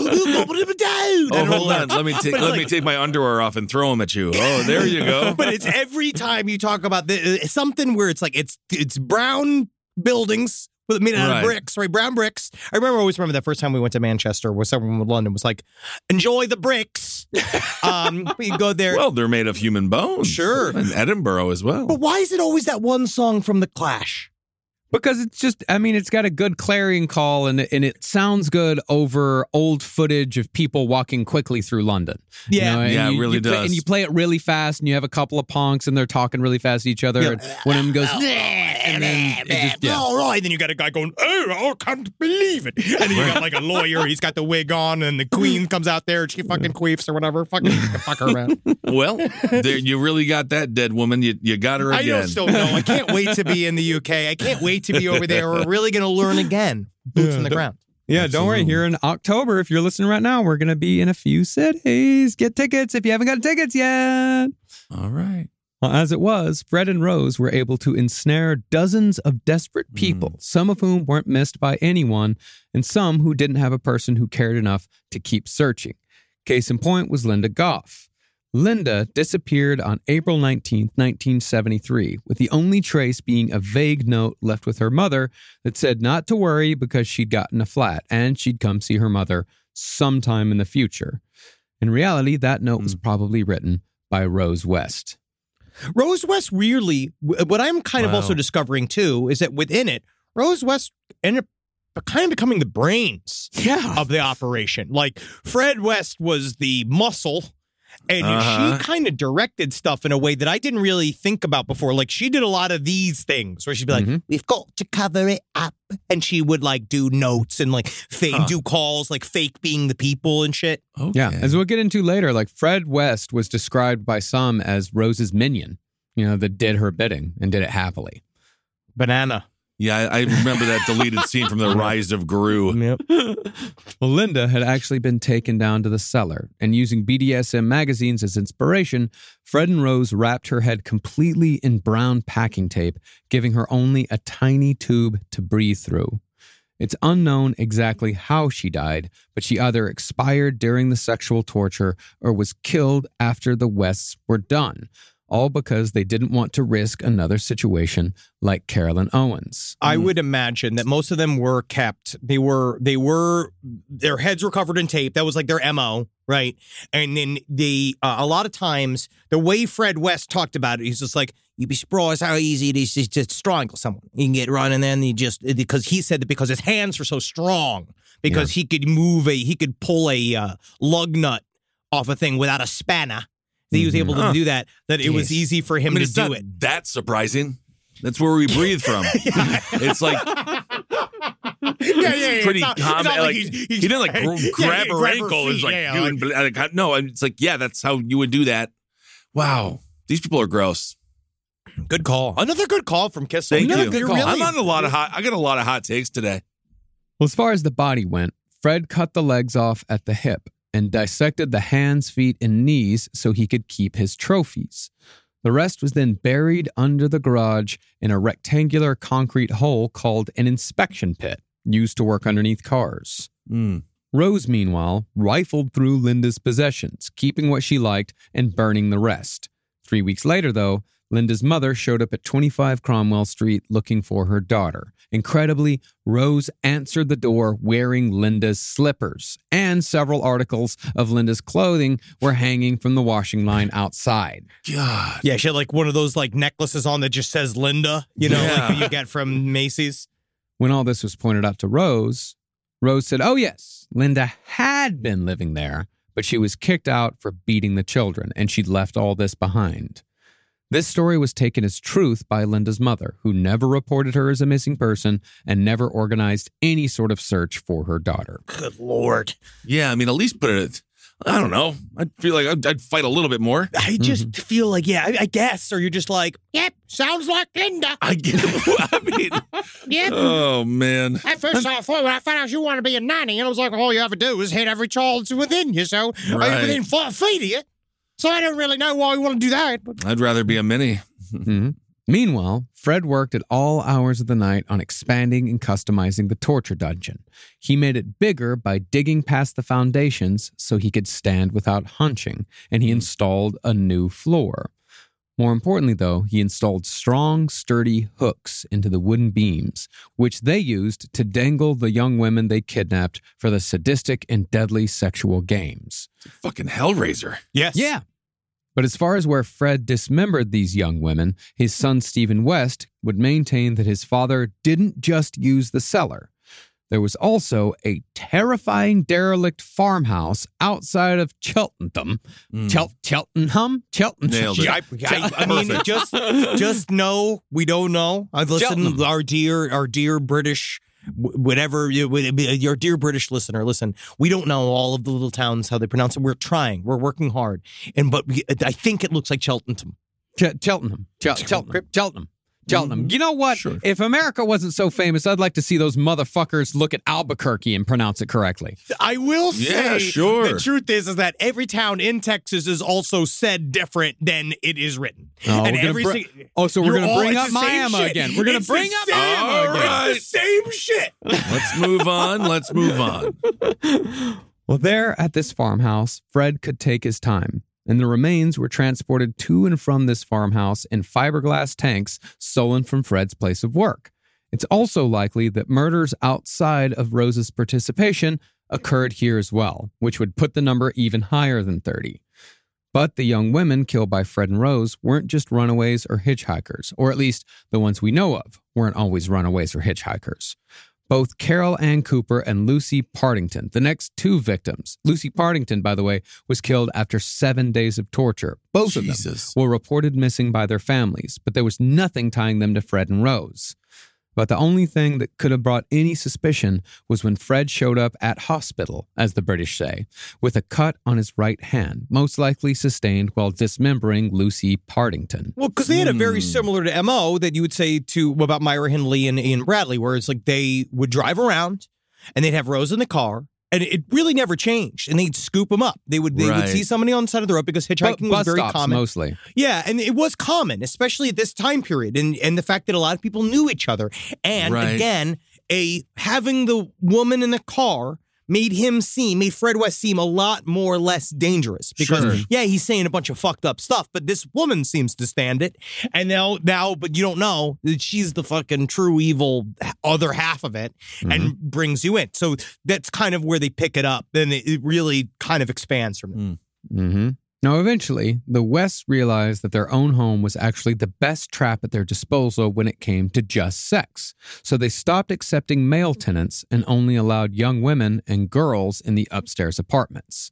Oh, hold on. Let me take, let like, me take my underwear off and throw them at you. Oh, there you go. But it's every time you talk about this, something where it's like, it's it's brown buildings made out right. of bricks, right? Brown bricks. I remember, always remember that first time we went to Manchester where someone in London was like, enjoy the bricks. um, we go there. Well, they're made of human bones. Sure. And Edinburgh as well. But why is it always that one song from The Clash? Because it's just, I mean, it's got a good clarion call and, and it sounds good over old footage of people walking quickly through London. Yeah, you know, yeah, you, it really you does. Play, and you play it really fast and you have a couple of punks and they're talking really fast to each other. Yeah. And one of them goes, and then just, yeah. all right, then you got a guy going, oh, I can't believe it. And then you got like a lawyer, he's got the wig on and the queen comes out there and she fucking queefs or whatever. Fucking fuck her around. Well, there, you really got that dead woman. You, you got her again. I just don't know. I can't wait to be in the U K. I can't wait to be over there. We're really going to learn again. Boots yeah. on the ground. Yeah, absolutely. Don't worry. Here in October, if you're listening right now, we're going to be in a few cities. Get tickets if you haven't got tickets yet. All right. Well, as it was, Fred and Rose were able to ensnare dozens of desperate people, mm. some of whom weren't missed by anyone, and some who didn't have a person who cared enough to keep searching. Case in point was Linda Gough. Linda disappeared on April nineteenth, nineteen seventy-three, with the only trace being a vague note left with her mother that said not to worry because she'd gotten a flat and she'd come see her mother sometime in the future. In reality, that note was probably written by Rose West. Rose West, weirdly, what I'm kind wow. of also discovering, too, is that within it, Rose West ended up but kind of becoming the brains yeah. of the operation. Like, Fred West was the muscle. And uh-huh. she kind of directed stuff in a way that I didn't really think about before. Like, she did a lot of these things where she'd be like, mm-hmm. we've got to cover it up. And she would, like, do notes and, like, fake, huh. do calls, like, fake being the people and shit. Okay. Yeah, as we'll get into later, like, Fred West was described by some as Rose's minion, you know, that did her bidding and did it happily. Banana. Yeah, I, I remember that deleted scene from The Rise of Gru. Yep. Well, Linda had actually been taken down to the cellar, and using B D S M magazines as inspiration, Fred and Rose wrapped her head completely in brown packing tape, giving her only a tiny tube to breathe through. It's unknown exactly how she died, but she either expired during the sexual torture or was killed after the Wests were done. All because they didn't want to risk another situation like Carolyn Owens. I would imagine that most of them were kept. They were, they were, their heads were covered in tape. That was like their M O, right? And then the, uh, a lot of times, the way Fred West talked about it, he's just like, you'd be surprised how easy it is to strangle someone. You can get right in there and you just, because he said that because his hands were so strong, because yeah. he could move a, he could pull a uh, lug nut off a thing without a spanner. He was able to huh. do that, that it yes. was easy for him I mean, to do it. That's surprising. That's where we breathe from. yeah. It's like, yeah, yeah, yeah. pretty it's common. Like like, he's, he's, he didn't like grab, yeah, grab her grab ankle. It's like, yeah, dude, like, like, no, it's like, yeah, that's how you would do that. Wow. These people are gross. Good call. Another good call from Kissel. Thank Another you. Call. Really, I'm on a lot of hot, I got a lot of hot takes today. Well, as far as the body went, Fred cut the legs off at the hip and dissected the hands, feet, and knees so he could keep his trophies. The rest was then buried under the garage in a rectangular concrete hole called an inspection pit, used to work underneath cars. Mm. Rose, meanwhile, rifled through Linda's possessions, keeping what she liked and burning the rest. Three weeks later, though, Linda's mother showed up at twenty-five Cromwell Street looking for her daughter. Incredibly, Rose answered the door wearing Linda's slippers, and several articles of Linda's clothing were hanging from the washing line outside. God. Yeah, she had like one of those like necklaces on that just says Linda, you know, yeah. like you get from Macy's. When all this was pointed out to Rose, Rose said, oh yes, Linda had been living there, but she was kicked out for beating the children, and she'd left all this behind. This story was taken as truth by Linda's mother, who never reported her as a missing person and never organized any sort of search for her daughter. Good Lord. Yeah, I mean, at least put it, I don't know. I feel like I'd, I'd fight a little bit more. I just mm-hmm. feel like, yeah, I, I guess. Or you're just like, yep, sounds like Linda. I get I mean, yep. Oh, man. I first saw it when I found out you want to be a nanny, and I was like, all you ever do is hit every child within you, so right. within four feet of you. So I don't really know why we want to do that. But I'd rather be a mini. mm-hmm. Meanwhile, Fred worked at all hours of the night on expanding and customizing the torture dungeon. He made it bigger by digging past the foundations so he could stand without hunching, and he installed a new floor. More importantly, though, he installed strong, sturdy hooks into the wooden beams, which they used to dangle the young women they kidnapped for the sadistic and deadly sexual games. Fucking Hellraiser. Yes. Yeah. But as far as where Fred dismembered these young women, his son Stephen West would maintain that his father didn't just use the cellar. There was also a terrifying derelict farmhouse outside of Cheltenham. Mm. Chel- Cheltenham? Cheltenham. I, I, I mean, just just know, we don't know. I've listened to our dear, our dear British... Whatever, your dear British listener, listen, we don't know all of the little towns, how they pronounce it. We're trying. We're working hard. And But we, I think it looks like Cheltenham. Ch- Cheltenham. Chel- Cheltenham. Cheltenham. Cheltenham. You know what? Sure. If America wasn't so famous, I'd like to see those motherfuckers look at Albuquerque and pronounce it correctly. I will say yeah, sure. the truth is, is that every town in Texas is also said different than it is written. Oh, and every br- si- oh so we're going to bring up Miami shit. again. We're going to bring up Miami again. Right. It's the same shit. Let's move on. Let's move on. Well, there at this farmhouse, Fred could take his time, and the remains were transported to and from this farmhouse in fiberglass tanks stolen from Fred's place of work. It's also likely that murders outside of Rose's participation occurred here as well, which would put the number even higher than thirty. But the young women killed by Fred and Rose weren't just runaways or hitchhikers, or at least the ones we know of weren't always runaways or hitchhikers. both Carol Ann Cooper and Lucy Partington, the next two victims. Lucy Partington, by the way, was killed after seven days of torture. Both Jesus. of them were reported missing by their families, but there was nothing tying them to Fred and Rose. But the only thing that could have brought any suspicion was when Fred showed up at hospital, as the British say, with a cut on his right hand, most likely sustained while dismembering Lucy Partington. Well, because they had a very similar to M O that you would say to about Myra Hindley and Ian Bradley, where it's like they would drive around and they'd have Rose in the car. And it really never changed. And they'd scoop them up. They would they right. would see somebody on the side of the road because hitchhiking B- was very stops, common. Mostly. Yeah, and it was common, especially at this time period. And and the fact that a lot of people knew each other. And right. again, a having the woman in the car made him seem, made Fred West seem a lot more less dangerous. Because, sure. yeah, he's saying a bunch of fucked up stuff, but this woman seems to stand it. And now, now but you don't know that she's the fucking true evil other half of it mm-hmm. and brings you in. So that's kind of where they pick it up. Then it really kind of expands from it. Mm-hmm. Now, eventually, the Wests realized that their own home was actually the best trap at their disposal when it came to just sex. So they stopped accepting male tenants and only allowed young women and girls in the upstairs apartments.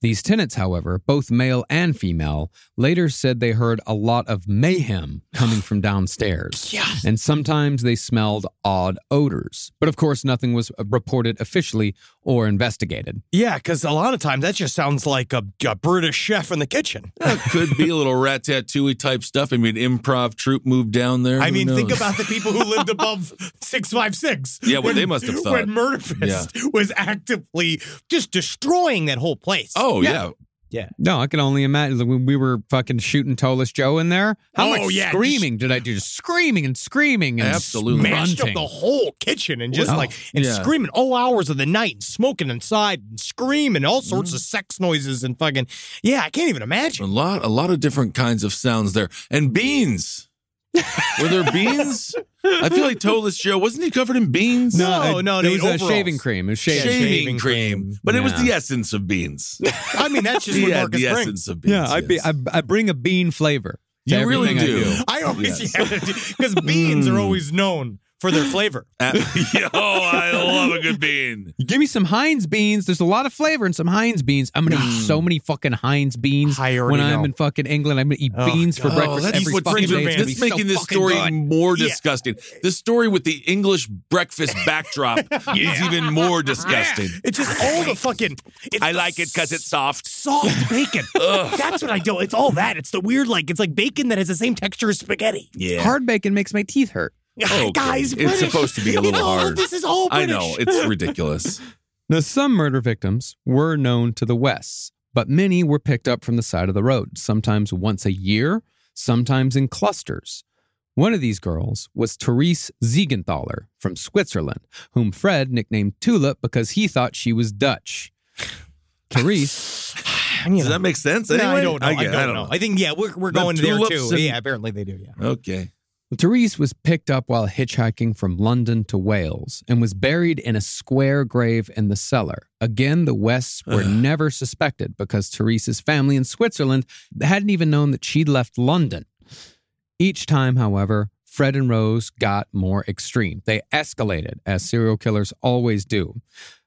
These tenants, however, both male and female, later said they heard a lot of mayhem coming from downstairs. Yes. And sometimes they smelled odd odors. But of course, nothing was reported officially or investigated. Yeah, because a lot of times that just sounds like a, a British chef in the kitchen. That could be a little ratatouille type stuff. I mean, improv troupe moved down there. I who mean, knows? Think about the people who lived above six five six. Yeah, well, when, they must have thought. When Murderfist yeah. was actively just destroying that whole place. Oh. Oh, yeah. yeah. Yeah. No, I can only imagine when we were fucking shooting Toeless Joe in there. How oh, much yeah, screaming just, did I do? Just screaming and screaming and absolutely smashed up the whole kitchen and just oh, like and yeah. screaming all hours of the night and smoking inside and screaming all sorts mm. of sex noises and fucking. Yeah, I can't even imagine. A lot, a lot of different kinds of sounds there. And beans. Were there beans? I feel like Toeless Joe, wasn't he covered in beans? No, I, no, no. It was a shaving cream. It was shaving, shaving, shaving cream. cream. But yeah. it was the essence of beans. I mean, that's just what Marcus the brings. Essence of beans. Yeah, I, yes. be, I, I bring a bean flavor. You really do. I, do. I always, because yes. yeah, beans are always known for their flavor. Uh, yo, I love a good bean. Give me some Heinz beans. There's a lot of flavor in some Heinz beans. I'm going to mm. eat so many fucking Heinz beans. I when I'm know. in fucking England, I'm going to eat oh, beans for oh, breakfast that's every fucking day. This is making so this story good. more disgusting. Yeah. This story with the English breakfast backdrop yeah. is even more disgusting. Yeah. It's just all the fucking... It's I the like it because it's soft. Soft bacon. That's what I do. It's all that. It's the weird, like, it's like bacon that has the same texture as spaghetti. Yeah. Hard bacon makes my teeth hurt. Okay. Guys, British. It's supposed to be a little hard. This is all British. I know, it's ridiculous. Now, some murder victims were known to the Wests, but many were picked up from the side of the road, sometimes once a year, sometimes in clusters. One of these girls was Thérèse Siegenthaler from Switzerland, whom Fred nicknamed Tulip because he thought she was Dutch. Therese... You know. Does that make sense? Anyway? No, I don't know. I, I, don't I don't know. know. I think, yeah, we're, we're going there, too. And... Yeah, apparently they do, yeah. Okay. Therese was picked up while hitchhiking from London to Wales and was buried in a square grave in the cellar. Again, the Wests were Ugh. never suspected because Therese's family in Switzerland hadn't even known that she'd left London. Each time, however, Fred and Rose got more extreme. They escalated, as serial killers always do.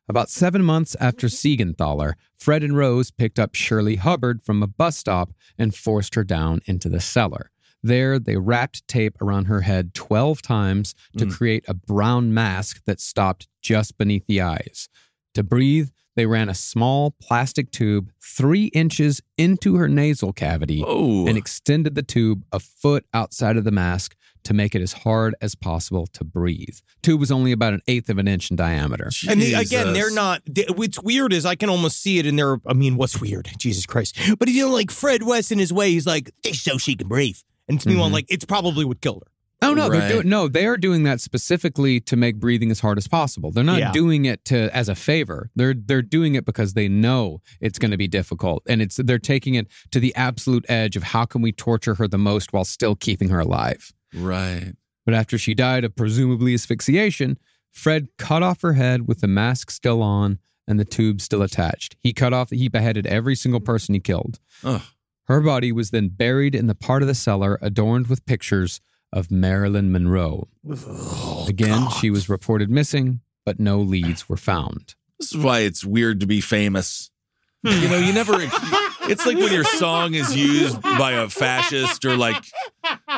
About seven months after Siegenthaler, Fred and Rose picked up Shirley Hubbard from a bus stop and forced her down into the cellar. There, they wrapped tape around her head twelve times to mm. create a brown mask that stopped just beneath the eyes. To breathe, they ran a small plastic tube three inches into her nasal cavity oh. and extended the tube a foot outside of the mask to make it as hard as possible to breathe. Tube was only about an eighth of an inch in diameter. Jesus. And they, again, they're not, they, what's weird is I can almost see it in their, I mean, what's weird? Jesus Christ. But you know, like Fred West in his way, he's like, so she can breathe. And to mm-hmm. me, I'm like, it's probably what killed her. Oh, no, right. they're doing, no, they are doing that specifically to make breathing as hard as possible. They're not yeah. doing it to as a favor. They're they're doing it because they know it's going to be difficult. And it's they're taking it to the absolute edge of how can we torture her the most while still keeping her alive. Right. But after she died of presumably asphyxiation, Fred cut off her head with the mask still on and the tube still attached. He cut off, he beheaded every single person he killed. Ugh. Her body was then buried in the part of the cellar adorned with pictures of Marilyn Monroe. Oh, Again, God. She was reported missing, but no leads were found. This is why it's weird to be famous. You know, you never... It's like when your song is used by a fascist or like...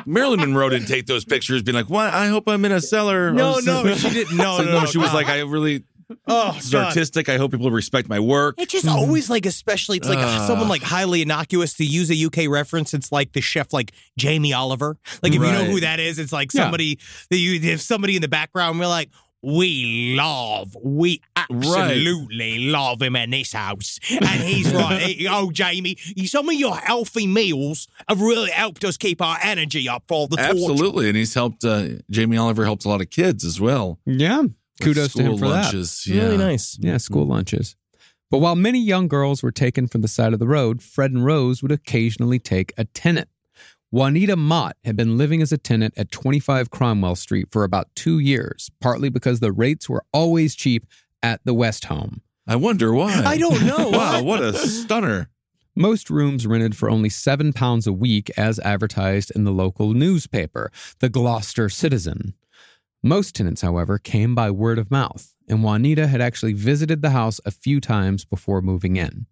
Marilyn Monroe didn't take those pictures being like, "What? I hope I'm in a cellar." No, no, she didn't. No, so, no, no, no. She was like, I really... Oh, it's artistic. I hope people respect my work. It's just always like, especially it's like uh, someone like highly innocuous to use a U K reference. It's like the chef, like Jamie Oliver. Like if right. you know who that is, it's like somebody yeah. that you if somebody in the background. We're like, we love, we absolutely right. love him in this house, and he's right. Oh, Jamie, some of your healthy meals have really helped us keep our energy up for the torture. Absolutely, and he's helped. Uh, Jamie Oliver helped a lot of kids as well. Yeah. Kudos to him for lunches. that. Yeah. Really nice. Yeah, school lunches. But while many young girls were taken from the side of the road, Fred and Rose would occasionally take a tenant. Juanita Mott had been living as a tenant at twenty-five Cromwell Street for about two years, partly because the rates were always cheap at the West home. I wonder why. I don't know. Wow, what a stunner. Most rooms rented for only seven pounds a week as advertised in the local newspaper, the Gloucester Citizen. Most tenants, however, came by word of mouth, and Juanita had actually visited the house a few times before moving in.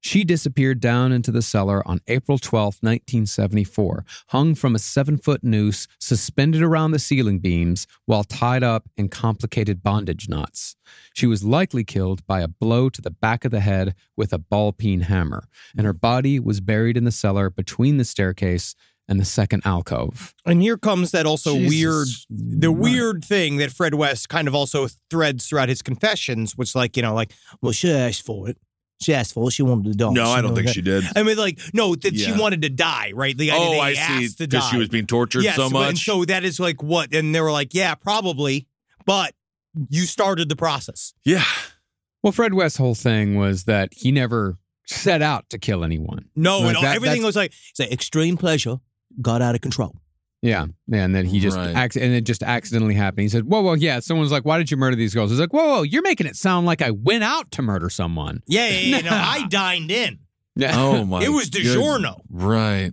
She disappeared down into the cellar on April twelfth, nineteen seventy-four, hung from a seven-foot noose suspended around the ceiling beams while tied up in complicated bondage knots. She was likely killed by a blow to the back of the head with a ball-peen hammer, and her body was buried in the cellar between the staircase and the second alcove. And here comes that also Jesus. weird, the weird thing that Fred West kind of also threads throughout his confessions, which like, you know, like, well, she asked for it. She asked for it. She wanted to die. No, she I don't think that. she did. I mean, like, no, that yeah. she wanted to die, right? The idea oh, that he I asked see, because she was being tortured yes, so much. And so that is like what? And they were like, yeah, probably, but you started the process. Yeah. Well, Fred West's whole thing was that he never set out to kill anyone. No, like, and that, everything was like, it's like extreme pleasure. Got out of control. Yeah. And then he just, right. ac- and it just accidentally happened. He said, whoa, whoa, yeah. Someone's like, why did you murder these girls? He's like, whoa, whoa, you're making it sound like I went out to murder someone. Yeah, yeah, yeah. No, I dined in. Oh, my. It was DiGiorno. Right.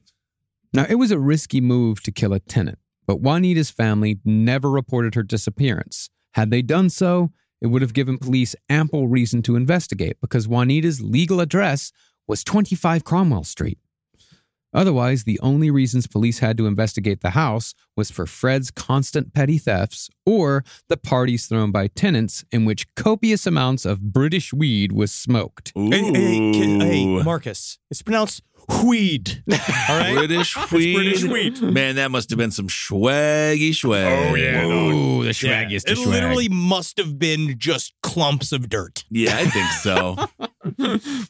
Now, it was a risky move to kill a tenant, but Juanita's family never reported her disappearance. Had they done so, it would have given police ample reason to investigate because Juanita's legal address was twenty-five Cromwell Street. Otherwise, the only reasons police had to investigate the house was for Fred's constant petty thefts or the parties thrown by tenants in which copious amounts of British weed was smoked. Ooh. Hey, hey, can, hey, Marcus, it's pronounced weed. All right? British weed. British weed. Man, that must have been some swaggy swag. Oh, yeah. Oh, the swaggiest yeah. It swag. literally must have been just clumps of dirt. Yeah, I think so.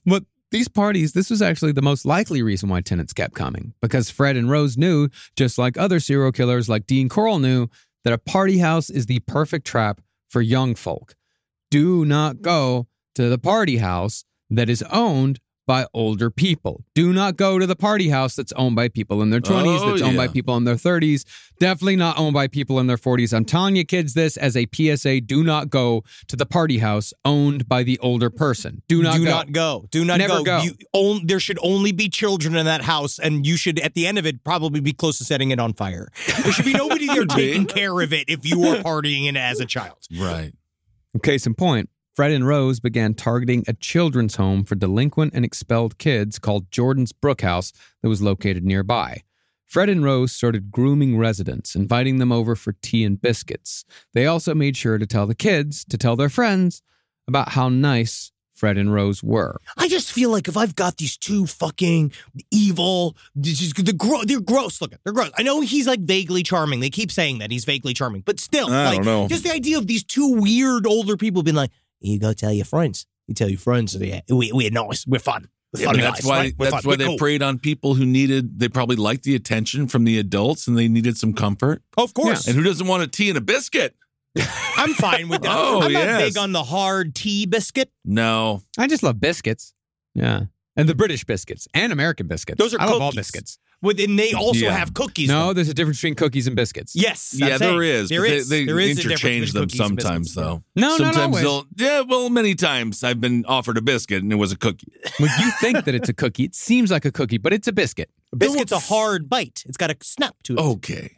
But these parties, this was actually the most likely reason why tenants kept coming, because Fred and Rose knew, just like other serial killers like Dean Corll knew, that a party house is the perfect trap for young folk. Do not go to the party house that is owned by older people. Do not go to the party house that's owned by people in their twenties, oh, that's owned yeah. by people in their thirties, definitely not owned by people in their forties. I'm telling you kids this as a P S A, do not go to the party house owned by the older person. Do not do go. Do not go. Do not Never go. go. You, on, there should only be children in that house, and you should, at the end of it, probably be close to setting it on fire. There should be nobody there taking care of it if you are partying in it as a child. Right. Case in point, Fred and Rose began targeting a children's home for delinquent and expelled kids called Jordan's Brook House that was located nearby. Fred and Rose started grooming residents, inviting them over for tea and biscuits. They also made sure to tell the kids, to tell their friends, about how nice Fred and Rose were. I just feel like if I've got these two fucking evil, the gro- they're gross looking. They're gross. I know he's like vaguely charming. They keep saying that he's vaguely charming, but still, I like, don't know. Just the idea of these two weird older people being like, you go tell your friends. You tell your friends, yeah, we, we're nice. We're fun. We're fun yeah, that's guys, why, right? we're that's fun. why they cool. preyed on people who needed, they probably liked the attention from the adults and they needed some comfort. Oh, of course. Yeah. And who doesn't want a tea and a biscuit? I'm fine with that. Oh, I'm not yes. big on the hard tea biscuit. No. I just love biscuits. Yeah. And the British biscuits and American biscuits. Those are I cookies. love all biscuits. Well, and they also yeah. have cookies. No, though. There's a difference between cookies and biscuits. Yes. Yeah, there is. There is. They, they there is interchange them sometimes, though. No, sometimes not always. Yeah, well, many times I've been offered a biscuit and it was a cookie. Well, you think that it's a cookie. It seems like a cookie, but it's a biscuit. A biscuit's a hard bite. It's got a snap to it. Okay.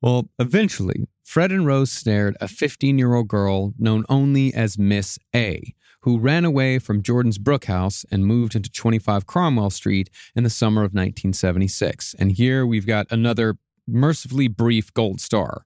Well, eventually, Fred and Rose snared a fifteen-year-old girl known only as Miss A, who ran away from Jordan's Brook House and moved into twenty-five Cromwell Street in the summer of nineteen seventy-six. And here we've got another mercifully brief gold star.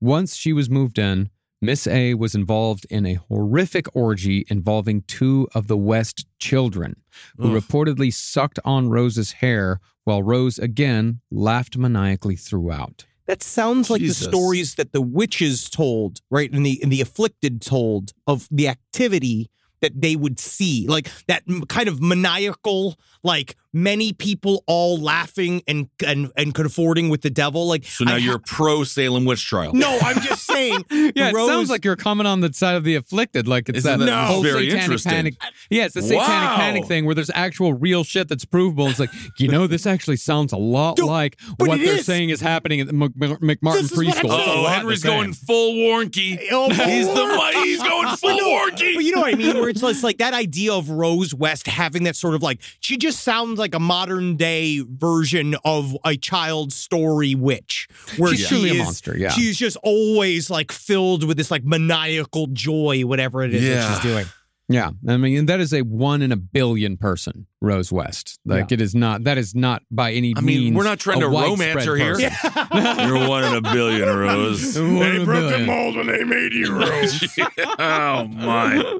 Once she was moved in, Miss A was involved in a horrific orgy involving two of the West children, who Ugh. reportedly sucked on Rose's hair while Rose again laughed maniacally throughout. That sounds like Jesus. The stories that the witches told, right? And the, and the afflicted told of the activity that they would see, like that kind of maniacal, like many people all laughing and and, and conforting with the devil. Like, so now I you're ha- pro Salem witch trial. No, I'm just saying. Yeah, Rose, it sounds like you're coming on the side of the afflicted. Like it's that, that no, whole very satanic panic. Yeah, it's the satanic wow. panic thing where there's actual real shit that's provable. It's like, you know, this actually sounds a lot Dude, like what they're is. saying is happening at the M- M- McMartin preschool. Oh, Henry's going full warnky. Oh, he's the money. He's going full warnky. But you know what I mean? Where it's, it's like that idea of Rose West having that sort of like, she just sounds like a modern day version of a child story witch. Where she's truly she a monster, yeah. She's just always like filled with this like maniacal joy, whatever it is yeah. that she's doing. Yeah. I mean, that is a one in a billion person, Rose West. Like yeah. it is not, that is not by any means. I mean, means we're not trying to romance her here. Yeah. You're one in a billion, Rose. One they broke billion. the mold when they made you, Rose. Oh, my.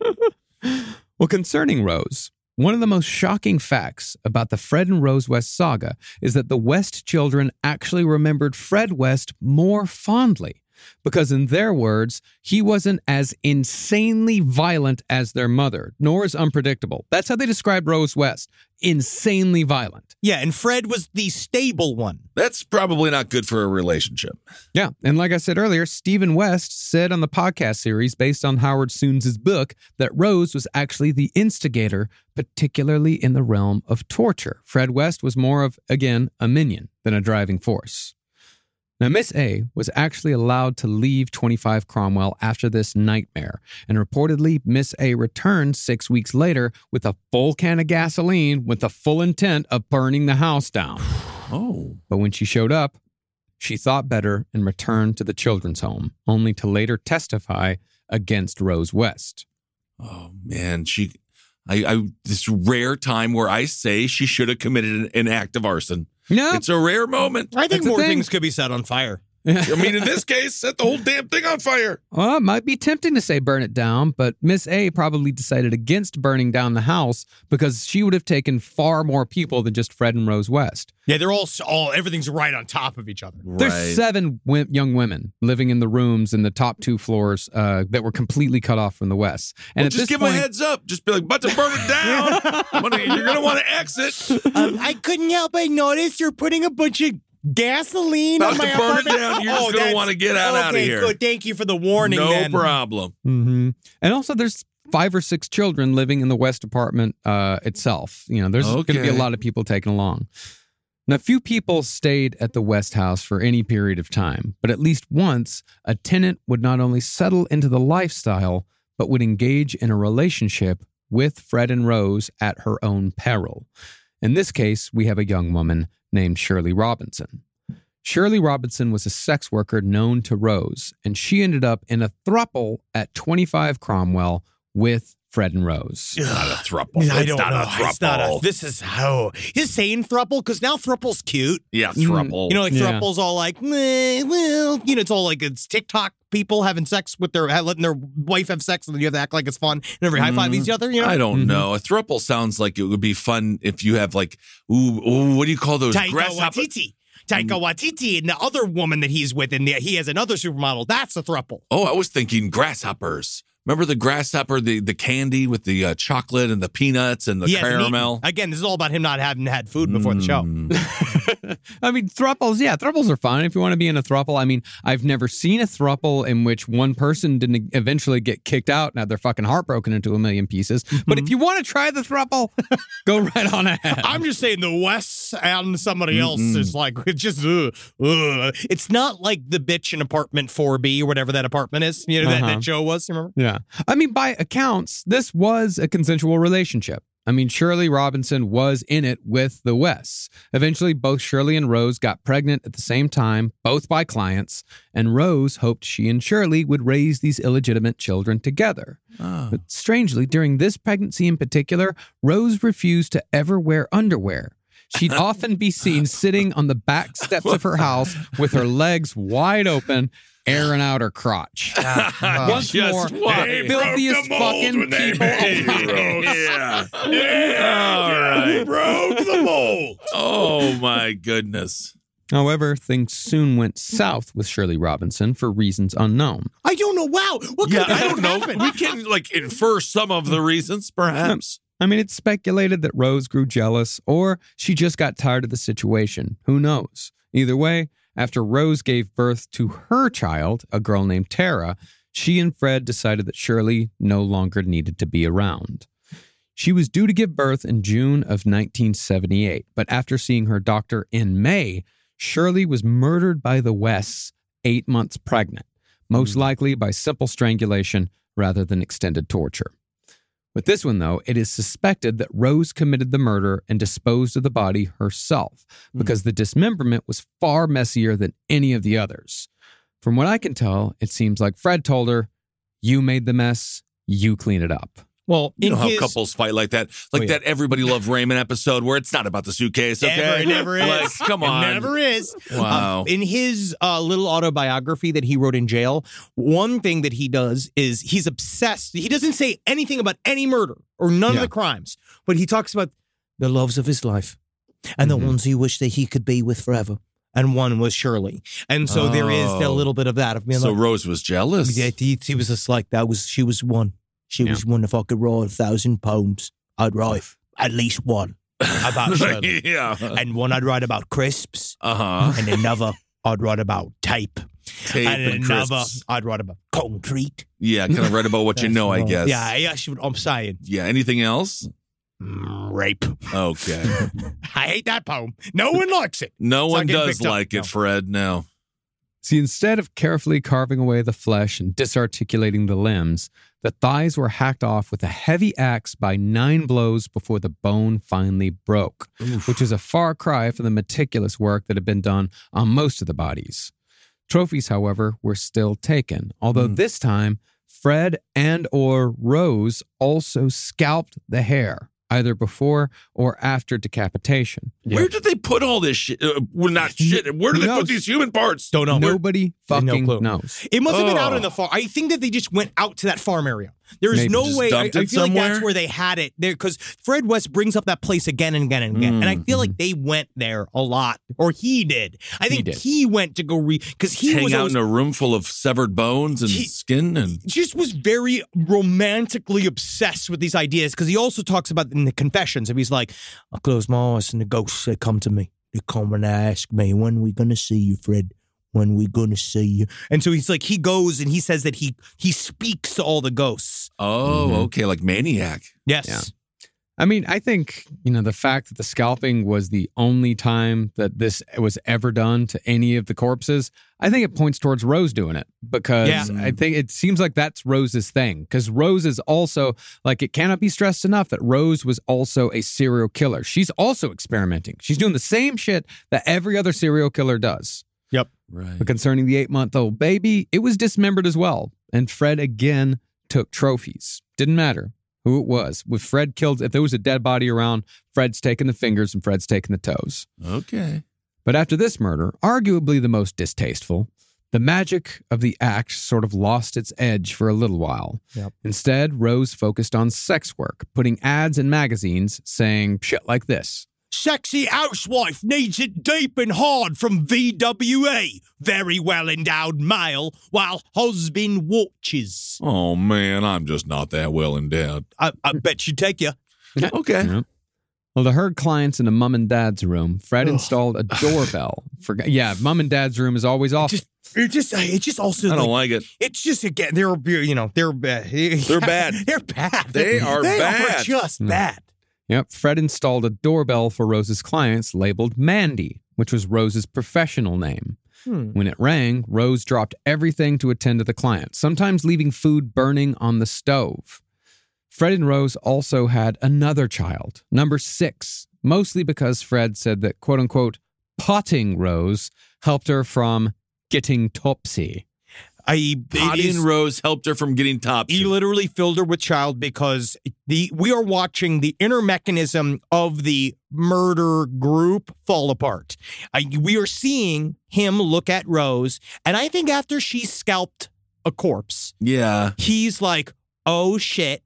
Well, concerning Rose, one of the most shocking facts about the Fred and Rose West saga is that the West children actually remembered Fred West more fondly because, in their words, he wasn't as insanely violent as their mother, nor as unpredictable. That's how they described Rose West. Insanely violent. Yeah, and Fred was the stable one. That's probably not good for a relationship. Yeah, and like I said earlier, Stephen West said on the podcast series based on Howard Soons's book that Rose was actually the instigator, particularly in the realm of torture. Fred West was more of, again, a minion than a driving force. Now, Miss A was actually allowed to leave twenty-five Cromwell after this nightmare, and reportedly, Miss A returned six weeks later with a full can of gasoline with the full intent of burning the house down. Oh. But when she showed up, she thought better and returned to the children's home, only to later testify against Rose West. Oh, man, she... I, I this rare time where I say she should have committed an, an act of arson. No. It's a rare moment. I think more thing. things could be set on fire. I mean, in this case, set the whole damn thing on fire. Well, it might be tempting to say burn it down, but Miss A probably decided against burning down the house because she would have taken far more people than just Fred and Rose West. Yeah, they're all, all everything's right on top of each other. Right. There's seven w- young women living in the rooms in the top two floors uh, that were completely cut off from the West. And well, just give point, them a heads up. Just be like, about to burn it down. Money, you're going to want to exit. Um, I couldn't help but notice you're putting a bunch of gasoline about on my to burn apartment. It down. You're oh, just going to want to get out, okay, out of here. Good. Thank you for the warning. No then. problem. Mm-hmm. And also, there's five or six children living in the West apartment uh, itself. You know, there's okay. going to be a lot of people taken along. Now, few people stayed at the West house for any period of time, but at least once, a tenant would not only settle into the lifestyle, but would engage in a relationship with Fred and Rose at her own peril. In this case, we have a young woman named Shirley Robinson. Shirley Robinson was a sex worker known to Rose, and she ended up in a throuple at twenty-five Cromwell with Fred and Rose. It's not a throuple. I it's don't not know. A throuple. It's not a, this is how. He's saying throuple because now throuple's cute. Yeah, throuple. Mm, you know, like yeah. throuple's all like, meh, well, you know, it's all like it's TikTok people having sex with their, letting their wife have sex and then you have to act like it's fun and every mm-hmm. high five each other, you know? I don't mm-hmm. know. A throuple sounds like it would be fun if you have like, ooh, ooh what do you call those? Grasshopper. Taika Waititi and the other woman that he's with, and he has another supermodel. That's a throuple. Oh, I was thinking grasshoppers. Remember the grasshopper, the, the candy with the uh, chocolate and the peanuts and the yes, caramel? And again, this is all about him not having had food before mm. the show. I mean, throuples, yeah, throuples are fun. If you want to be in a throuple, I mean, I've never seen a throuple in which one person didn't eventually get kicked out. Now they're fucking heartbroken into a million pieces. Mm-hmm. But if you want to try the throuple, go right on ahead. I'm just saying the West and somebody mm-hmm. else is like, it's just, ugh, ugh. It's not like the bitch in apartment four B or whatever that apartment is, you know, uh-huh. that, that show was, you remember? Yeah. I mean, by accounts, this was a consensual relationship. I mean, Shirley Robinson was in it with the Wests. Eventually, both Shirley and Rose got pregnant at the same time, both by clients, and Rose hoped she and Shirley would raise these illegitimate children together. Oh. But strangely, during this pregnancy in particular, Rose refused to ever wear underwear. She'd often be seen sitting on the back steps of her house with her legs wide open, airing out her crotch. Uh, Once more, they filthiest broke the fucking people alive. Yeah. Yeah. All right. We broke the mold. Oh, my goodness. However, things soon went south with Shirley Robinson for reasons unknown. I don't know. Wow. What could yeah, I don't know. Happen? We can, like, infer some of the reasons, perhaps. I mean, it's speculated that Rose grew jealous or she just got tired of the situation. Who knows? Either way, after Rose gave birth to her child, a girl named Tara, she and Fred decided that Shirley no longer needed to be around. She was due to give birth in June of nineteen seventy-eight, but after seeing her doctor in May, Shirley was murdered by the Wests eight months pregnant, most likely by simple strangulation rather than extended torture. With this one, though, it is suspected that Rose committed the murder and disposed of the body herself because the dismemberment was far messier than any of the others. From what I can tell, it seems like Fred told her, you made the mess, you clean it up. Well, you know how his... couples fight like that, like oh, yeah. that Everybody Loved Raymond episode where it's not about the suitcase. Okay, never, it never is. Like, come on, it never is. Wow. Um, in his uh, little autobiography that he wrote in jail, one thing that he does is he's obsessed. He doesn't say anything about any murder or none yeah. of the crimes, but he talks about the loves of his life and mm-hmm. the ones he wished that he could be with forever. And one was Shirley. And so oh. there is a little bit of that. Of me. So like, Rose was jealous. Yeah, he, he was just like that. Was she was one. She yeah. was one. If I could roll a thousand poems, I'd write at least one about Shirley. yeah. And one I'd write about crisps. Uh-huh. And another I'd write about tape. Tape and, and another crisps. I'd write about concrete. Yeah, kind of write about what you know, wrong. I guess. Yeah, yeah, she, I'm saying. Yeah, anything else? Mm, rape. Okay. I hate that poem. No one likes it. No so one does like up. It, no. Fred, no. See, instead of carefully carving away the flesh and disarticulating the limbs, the thighs were hacked off with a heavy axe by nine blows before the bone finally broke, Oof. Which is a far cry from the meticulous work that had been done on most of the bodies. Trophies, however, were still taken, although mm. this time Fred and or Rose also scalped the hair, either before or after decapitation. Yeah. Where did they put all this shit? Uh, well, not shit. Where did they put these human parts? Don't know. Nobody Where? Fucking no knows. It must have oh. been out on the farm. I think that they just went out to that farm area. There's Maybe no way. I, I feel somewhere. Like that's where they had it there because Fred West brings up that place again and again and again. Mm. And I feel like they went there a lot, or he did. I think he, did. he went to go read because he hang was out in a room full of severed bones and he, skin, and just was very romantically obsessed with these ideas because he also talks about in the confessions. And he's like, I close my eyes and the ghosts they come to me. They come and ask me, when are we gonna see you, Fred? When we gonna see you? And so he's like, he goes and he says that he he speaks to all the ghosts. Oh, mm-hmm. okay, like Maniac. Yes. Yeah. I mean, I think, you know, the fact that the scalping was the only time that this was ever done to any of the corpses, I think it points towards Rose doing it because yeah. I think it seems like that's Rose's thing because Rose is also like, it cannot be stressed enough that Rose was also a serial killer. She's also experimenting. She's doing the same shit that every other serial killer does. Yep. Right. But concerning the eight-month-old baby, it was dismembered as well. And Fred again took trophies. Didn't matter who it was. With Fred killed, if there was a dead body around, Fred's taking the fingers and Fred's taking the toes. Okay. But after this murder, arguably the most distasteful, the magic of the act sort of lost its edge for a little while. Yep. Instead, Rose focused on sex work, putting ads in magazines saying shit like this. Sexy housewife needs it deep and hard from V W A. Very well endowed male while husband watches. Oh, man, I'm just not that well endowed. I, I bet you take you. Okay. Yeah. Well, to her clients in the mom and dad's room, Fred Ugh. Installed a doorbell. For, yeah, mom and dad's room is always off. Just, it just, it just also. I don't like, like it. It's just again, they're you know they're bad. They're bad. they're bad. They are they bad. Are just no. bad. Yep, Fred installed a doorbell for Rose's clients labeled Mandy, which was Rose's professional name. Hmm. When it rang, Rose dropped everything to attend to the client, sometimes leaving food burning on the stove. Fred and Rose also had another child, number six, mostly because Fred said that, quote unquote, potting Rose helped her from getting topsy. that is potting Rose helped her from getting topsy. He literally filled her with child because the we are watching the inner mechanism of the murder group fall apart. I, we are seeing him look at Rose, and I think after she scalped a corpse, yeah, he's like, oh shit,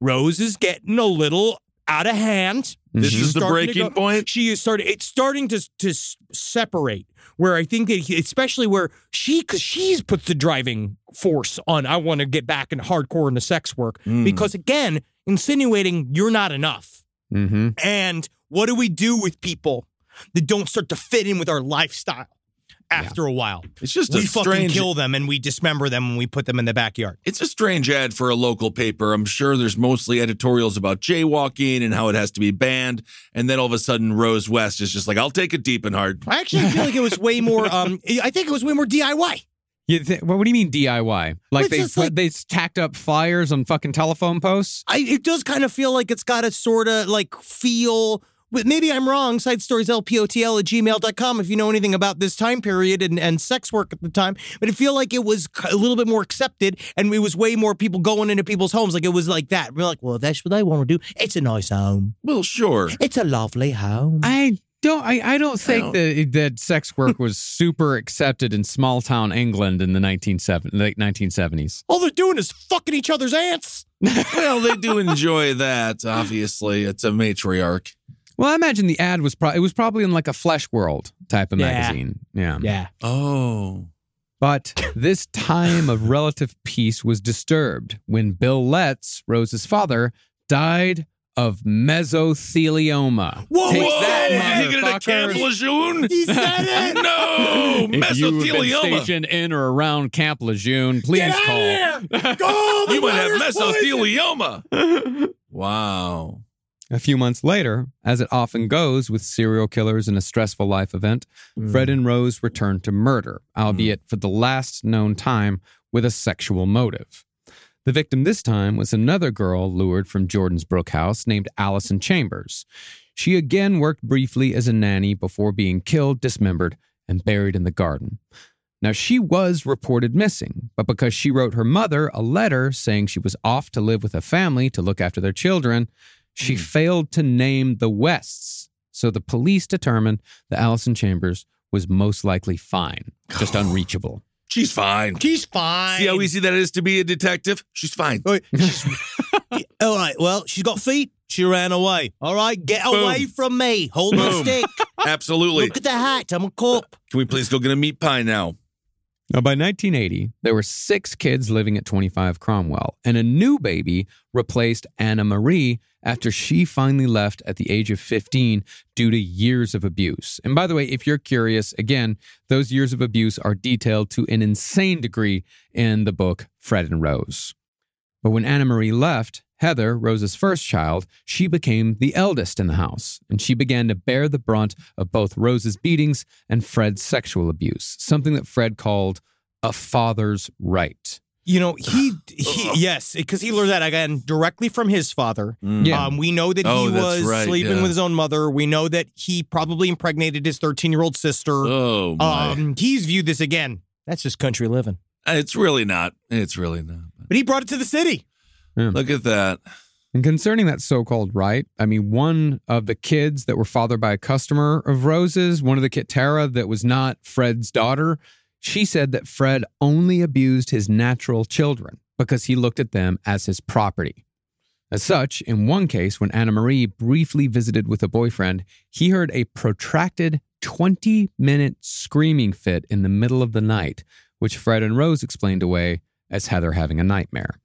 Rose is getting a little out of hand. This mm-hmm. is the breaking point. She is starting. It's starting to to separate. Where I think that, he, especially where she, because she's puts the driving force on. I want to get back in hardcore in the sex work mm. because again, insinuating you're not enough. Mm-hmm. And what do we do with people that don't start to fit in with our lifestyle? After yeah. a while, it's just we a fucking strange... kill them and we dismember them and we put them in the backyard. It's a strange ad for a local paper. I'm sure there's mostly editorials about jaywalking and how it has to be banned. And then all of a sudden, Rose West is just like, "I'll take it deep and hard." I actually feel like it was way more. Um, I think it was way more D I Y. You th- what do you mean D I Y? Like they like, they tacked up flyers on fucking telephone posts. I, it does kind of feel like it's got a sort of like feel. But maybe I'm wrong. Side stories L P O T L at gmail dot com if you know anything about this time period and, and sex work at the time. But I feel like it was a little bit more accepted and it was way more people going into people's homes. Like it was like that. We're like, well, that's what I want to do. It's a nice home. Well, sure. It's a lovely home. I don't I, I don't think I don't. That, that sex work was super accepted in small town England in the nineteen seventies. All they're doing is fucking each other's aunts. Well, they do enjoy that, obviously. It's a matriarch. Well, I imagine the ad was probably, it was probably in like a Flesh World type of yeah. magazine. Yeah. Yeah. Oh. But this time of relative peace was disturbed when Bill Letts, Rose's father, died of mesothelioma. Whoa, Take whoa, that, you get a Camp Lejeune? He said it! No, mesothelioma. If you've been stationed in or around Camp Lejeune, please get out call. Of here. Go, the you would have mesothelioma. Wow. A few months later, as it often goes with serial killers in a stressful life event, mm. Fred and Rose returned to murder, albeit mm. for the last known time with a sexual motive. The victim this time was another girl lured from Jordan's Brook House named Allison Chambers. She again worked briefly as a nanny before being killed, dismembered, and buried in the garden. Now, she was reported missing, but because she wrote her mother a letter saying she was off to live with a family to look after their children, she failed to name the Wests, so the police determined that Allison Chambers was most likely fine, just unreachable. She's fine. She's fine. See how easy that is to be a detective? She's fine. All right, All right. Well, she's got feet. She ran away. All right, get Boom. Away from me. Hold Boom. The stick. Absolutely. Look at the hat. I'm a cop. Can we please go get a meat pie now? Now, by nineteen eighty, there were six kids living at twenty-five Cromwell, and a new baby replaced Anna Marie after she finally left at the age of fifteen due to years of abuse. And by the way, if you're curious, again, those years of abuse are detailed to an insane degree in the book Fred and Rose. But when Anna Marie left, Heather, Rose's first child, she became the eldest in the house, and she began to bear the brunt of both Rose's beatings and Fred's sexual abuse, something that Fred called a father's right. You know, he, he yes, because he learned that again directly from his father. Mm. Yeah. Um, we know that he oh, was right, sleeping yeah. with his own mother. We know that he probably impregnated his thirteen-year-old sister. Oh, my. Um, he's viewed this again. That's just country living. It's really not. It's really not. But he brought it to the city. Yeah. Look at that. And concerning that so-called right, I mean, one of the kids that were fathered by a customer of Rose's, one of the kid, Tara, that was not Fred's daughter, she said that Fred only abused his natural children because he looked at them as his property. As such, in one case, when Anna Marie briefly visited with a boyfriend, he heard a protracted twenty-minute screaming fit in the middle of the night, which Fred and Rose explained away as Heather having a nightmare.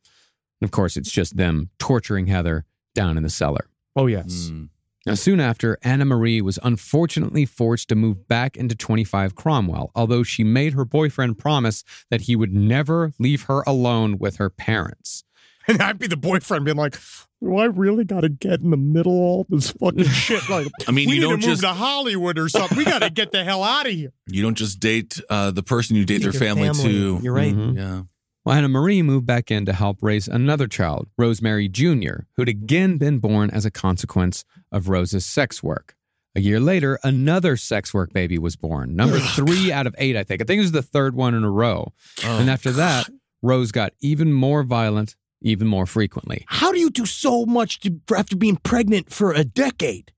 And of course, it's just them torturing Heather down in the cellar. Oh, yes. Mm. Now, soon after, Anna Marie was unfortunately forced to move back into twenty-five Cromwell, although she made her boyfriend promise that he would never leave her alone with her parents. And I'd be the boyfriend being like, do I really got to get in the middle of all this fucking shit? Like, I mean, we you need don't to move just... to Hollywood or something. We got to get the hell out of here. You don't just date uh, the person you date you their family, family to. You're right. Mm-hmm. Yeah. Well, Anna Marie moved back in to help raise another child, Rosemary Junior, who'd again been born as a consequence of Rose's sex work. A year later, another sex work baby was born. Number three out of eight, I think. I think it was the third one in a row. Oh, and after that, Rose got even more violent, even more frequently. How do you do so much to, after being pregnant for a decade?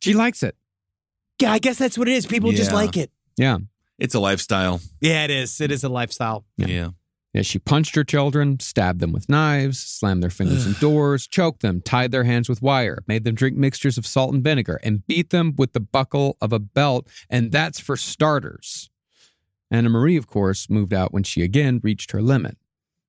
She likes it. Yeah, I guess that's what it is. People yeah. just like it. Yeah. It's a lifestyle. Yeah, it is. It is a lifestyle. Yeah. Yeah. Yeah, she punched her children, stabbed them with knives, slammed their fingers in doors, choked them, tied their hands with wire, made them drink mixtures of salt and vinegar, and beat them with the buckle of a belt. And that's for starters. Anna Marie, of course, moved out when she again reached her limit.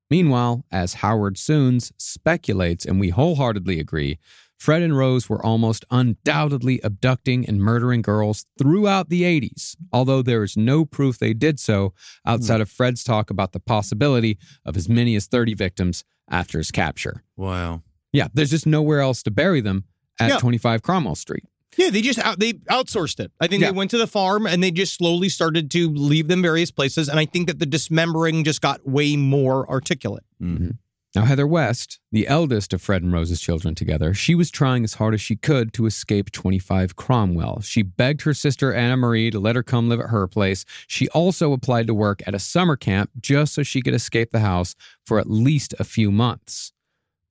Meanwhile, as Howard Soons speculates, and we wholeheartedly agree, Fred and Rose were almost undoubtedly abducting and murdering girls throughout the eighties, although there is no proof they did so outside of Fred's talk about the possibility of as many as thirty victims after his capture. Wow. Yeah, there's just nowhere else to bury them at yeah. twenty-five Cromwell Street. Yeah, they just out, they outsourced it. I think yeah. they went to the farm and they just slowly started to leave them various places, and I think that the dismembering just got way more articulate. Mm-hmm. Now, Heather West, the eldest of Fred and Rose's children together, she was trying as hard as she could to escape twenty-five Cromwell. She begged her sister Anna Marie to let her come live at her place. She also applied to work at a summer camp just so she could escape the house for at least a few months.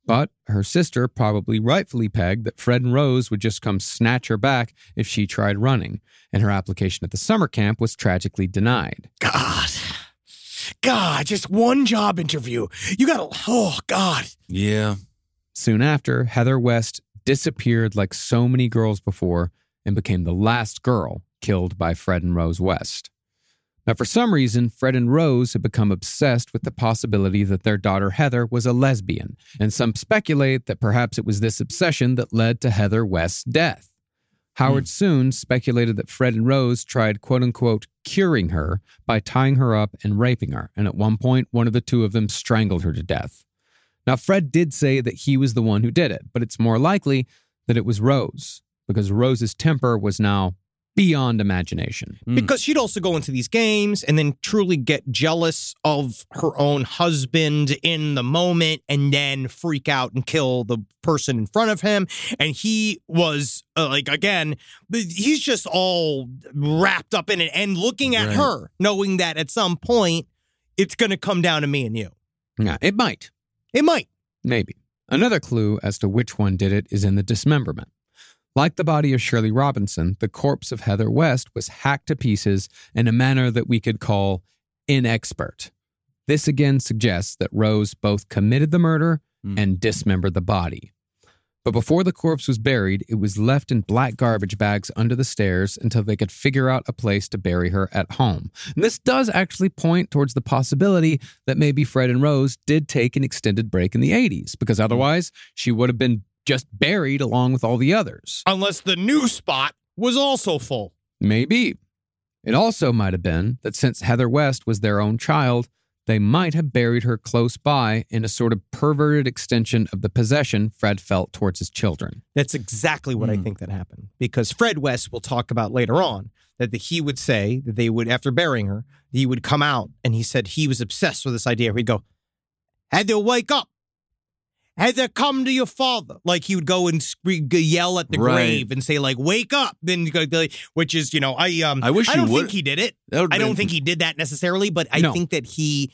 But her sister probably rightfully pegged that Fred and Rose would just come snatch her back if she tried running, and her application at the summer camp was tragically denied. God. God, just one job interview. You gotta, oh, God. Yeah. Soon after, Heather West disappeared like so many girls before and became the last girl killed by Fred and Rose West. Now, for some reason, Fred and Rose had become obsessed with the possibility that their daughter Heather was a lesbian, and some speculate that perhaps it was this obsession that led to Heather West's death. Howard Soon speculated that Fred and Rose tried, quote-unquote, curing her by tying her up and raping her. And at one point, one of the two of them strangled her to death. Now, Fred did say that he was the one who did it, but it's more likely that it was Rose, because Rose's temper was now beyond imagination. Because she'd also go into these games and then truly get jealous of her own husband in the moment and then freak out and kill the person in front of him. And he was uh, like, again, he's just all wrapped up in it and looking at right. her, knowing that at some point it's going to come down to me and you. Yeah, it might. It might. Maybe. Another clue as to which one did it is in the dismemberment. Like the body of Shirley Robinson, the corpse of Heather West was hacked to pieces in a manner that we could call inexpert. This again suggests that Rose both committed the murder mm. and dismembered the body. But before the corpse was buried, it was left in black garbage bags under the stairs until they could figure out a place to bury her at home. And this does actually point towards the possibility that maybe Fred and Rose did take an extended break in the eighties, because otherwise she would have been just buried along with all the others. Unless the new spot was also full. Maybe. It also might have been that since Heather West was their own child, they might have buried her close by in a sort of perverted extension of the possession Fred felt towards his children. That's exactly what mm. I think that happened. Because Fred West, we'll talk about later on, that the, he would say that they would, after burying her, he would come out and he said he was obsessed with this idea. He'd go, Heather, wake up. Heather, come to your father. Like, he would go and sque- yell at the right. grave and say, like, wake up. Then, which is, you know, I um, I, wish I don't think he did it. I don't think he did that necessarily, but I no. think that he,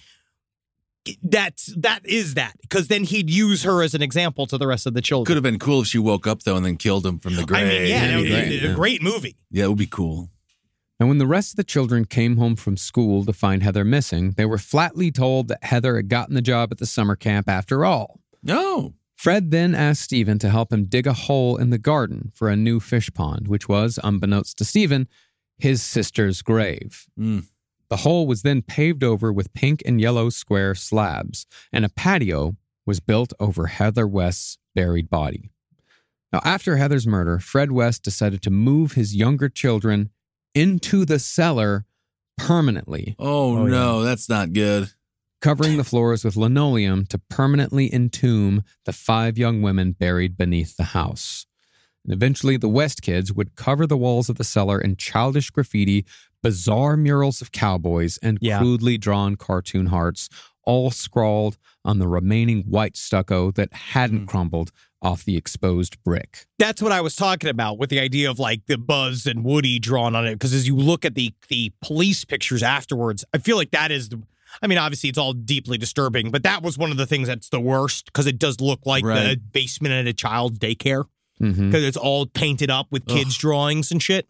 that's, that is that. Because then he'd use her as an example to the rest of the children. Could have been cool if she woke up, though, and then killed him from the grave. I mean, yeah, yeah, that would be yeah. a great movie. Yeah, it would be cool. And when the rest of the children came home from school to find Heather missing, they were flatly told that Heather had gotten the job at the summer camp after all. No. Fred then asked Stephen to help him dig a hole in the garden for a new fish pond, which was, unbeknownst to Stephen, his sister's grave. Mm. The hole was then paved over with pink and yellow square slabs, and a patio was built over Heather West's buried body. Now, after Heather's murder, Fred West decided to move his younger children into the cellar permanently. Oh, oh no, yeah. that's not good. Covering the floors with linoleum to permanently entomb the five young women buried beneath the house. And eventually, the West kids would cover the walls of the cellar in childish graffiti, bizarre murals of cowboys, and yeah. crudely drawn cartoon hearts, all scrawled on the remaining white stucco that hadn't mm. crumbled off the exposed brick. That's what I was talking about with the idea of like the Buzz and Woody drawn on it. Because as you look at the the police pictures afterwards, I feel like that is the, I mean, obviously it's all deeply disturbing, but that was one of the things that's the worst because it does look like right. the basement at a child's daycare because mm-hmm. it's all painted up with kids' Ugh. drawings and shit.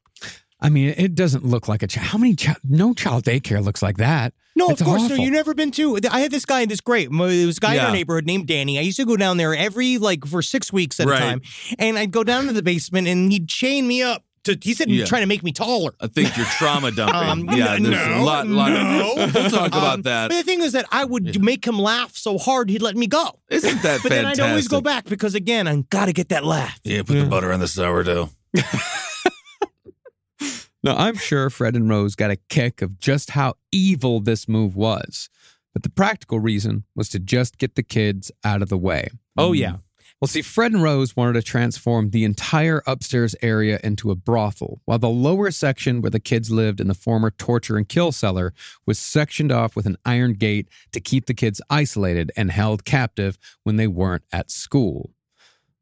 I mean, it doesn't look like a child. How many child? No child daycare looks like that. No, it's of course. Awful. No, you've never been to. I had this guy in this great. There was a guy yeah. in our neighborhood named Danny. I used to go down there every, like, for six weeks at right. a time. And I'd go down to the basement and he'd chain me up. To, he said yeah. trying to make me taller. I think you're trauma dumping. um, yeah, there's no, a lot, lot no. of... We'll talk about um, that. But the thing is that I would yeah. make him laugh so hard he'd let me go. Isn't that but fantastic? But then I'd always go back because, again, I've got to get that laugh. Yeah, put yeah. the butter on the sourdough. Now, I'm sure Fred and Rose got a kick of just how evil this move was. But the practical reason was to just get the kids out of the way. Oh, yeah. Well, see, Fred and Rose wanted to transform the entire upstairs area into a brothel, while the lower section where the kids lived in the former torture and kill cellar was sectioned off with an iron gate to keep the kids isolated and held captive when they weren't at school.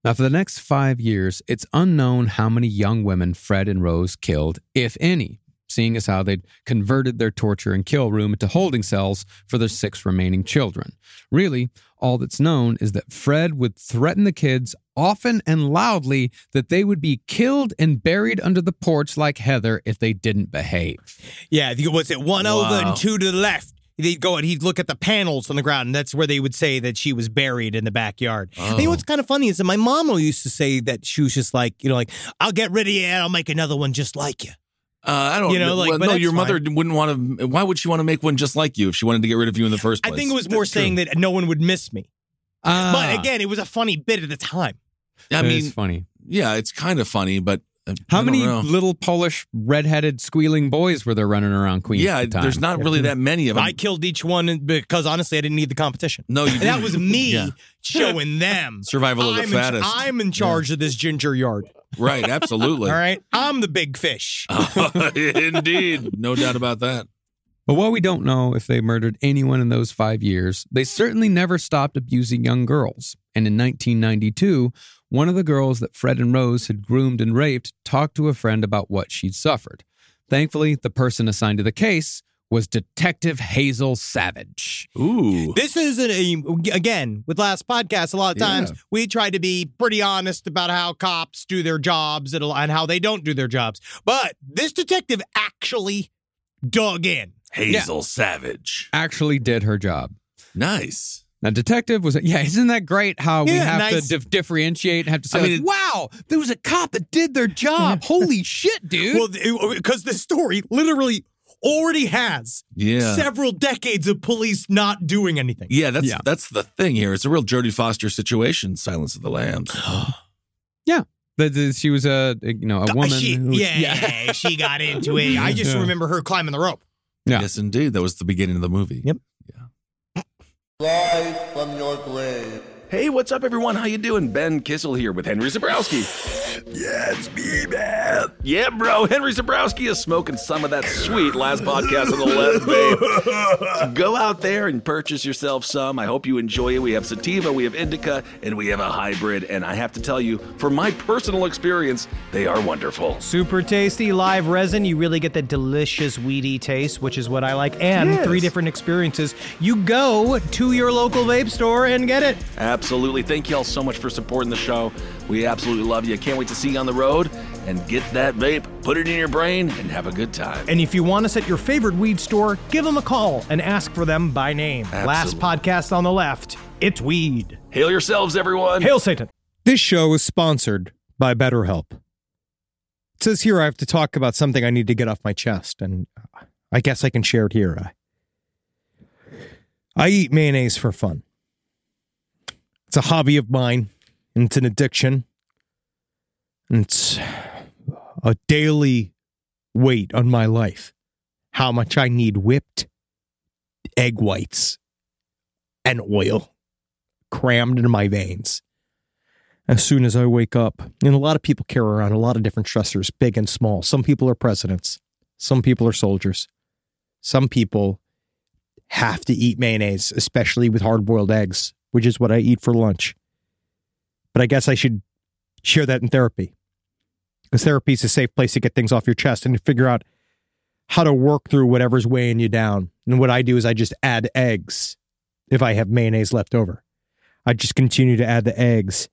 Now, for the next five years, it's unknown how many young women Fred and Rose killed, if any, seeing as how they'd converted their torture and kill room into holding cells for their six remaining children. Really, all that's known is that Fred would threaten the kids often and loudly that they would be killed and buried under the porch like Heather if they didn't behave. Yeah, was it one wow. over and two to the left? They'd go and he'd look at the panels on the ground, and that's where they would say that she was buried in the backyard. Oh. And you know what's kind of funny is that my mom used to say that she was just like, you know, like, I'll get rid of you and I'll make another one just like you. Uh, I don't you know. Like, well, no, your mother fine. wouldn't want to. Why would she want to make one just like you if she wanted to get rid of you in the first place? I think it was more that's saying true. that no one would miss me. Uh, but again, it was a funny bit at the time. I it mean, it's funny. Yeah, it's kind of funny, but. How many know. little Polish redheaded squealing boys were there running around Queens? Yeah, at the time? There's not really that many of them. I killed each one because honestly, I didn't need the competition. No, you didn't. That was me yeah. showing them survival of the I'm fattest. In, I'm in charge yeah. of this ginger yard. Right, absolutely. All right, I'm the big fish. uh, indeed, no doubt about that. But while we don't know if they murdered anyone in those five years, they certainly never stopped abusing young girls. And in nineteen ninety-two, one of the girls that Fred and Rose had groomed and raped talked to a friend about what she'd suffered. Thankfully, the person assigned to the case was Detective Hazel Savage. Ooh. This is, a, again, with last podcast, a lot of times, yeah. we try to be pretty honest about how cops do their jobs and how they don't do their jobs. But this detective actually dug in. Hazel yeah. Savage. Actually did her job. Nice. Now, Detective was, yeah, isn't that great how yeah, we have nice. to dif- differentiate, have to say, I mean, like, wow, there was a cop that did their job. Holy shit, dude. Well, because the story literally already has yeah. several decades of police not doing anything. Yeah, that's yeah. that's the thing here. It's a real Jodie Foster situation, Silence of the Lambs. yeah. That she was a, you know, a woman. She, who was, yeah, yeah. she got into it. I just yeah. remember her climbing the rope. Yeah. Yes, indeed. That was the beginning of the movie. Yep. Yeah. Live from your grave. Hey, what's up, everyone? How you doing? Ben Kissel here with Henry Zebrowski. Yeah, it's me, man. Yeah, bro. Henry Zebrowski is smoking some of that sweet Last Podcast on the Left, babe. So go out there and purchase yourself some. I hope you enjoy it. We have sativa, we have indica, and we have a hybrid. And I have to tell you, from my personal experience, they are wonderful. Super tasty, live resin. You really get the delicious weedy taste, which is what I like. And yes. three different experiences. You go to your local vape store and get it. Absolutely. Absolutely. Thank you all so much for supporting the show. We absolutely love you. Can't wait to see you on the road. And get that vape, put it in your brain, and have a good time. And if you want us at your favorite weed store, give them a call and ask for them by name. Absolutely. Last Podcast on the Left, it's weed. Hail yourselves, everyone. Hail Satan. This show is sponsored by BetterHelp. It says here I have to talk about something I need to get off my chest, and I guess I can share it here. I eat mayonnaise for fun. It's a hobby of mine, and it's an addiction, and it's a daily weight on my life. How much I need whipped egg whites and oil crammed into my veins as soon as I wake up. And a lot of people carry around a lot of different stressors, big and small. Some people are presidents. Some people are soldiers. Some people have to eat mayonnaise, especially with hard-boiled eggs, which is what I eat for lunch. But I guess I should share that in therapy, because therapy is a safe place to get things off your chest and to figure out how to work through whatever's weighing you down. And what I do is I just add eggs if I have mayonnaise left over. I just continue to add the eggs.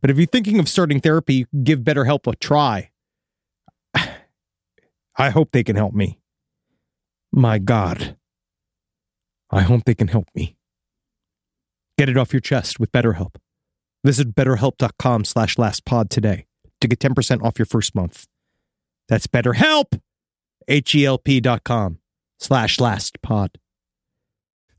But if you're thinking of starting therapy, give BetterHelp a try. I hope they can help me. My God. I hope they can help me. Get it off your chest with BetterHelp. Visit BetterHelp.com slash LastPod today to get ten percent off your first month. That's BetterHelp! H-E-L-P dot com slash LastPod.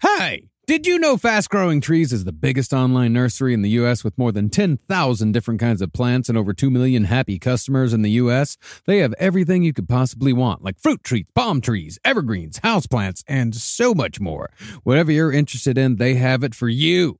Hey! Did you know Fast Growing Trees is the biggest online nursery in the U S with more than ten thousand different kinds of plants and over two million happy customers in the U S? They have everything you could possibly want, like fruit trees, palm trees, evergreens, houseplants, and so much more. Whatever you're interested in, they have it for you.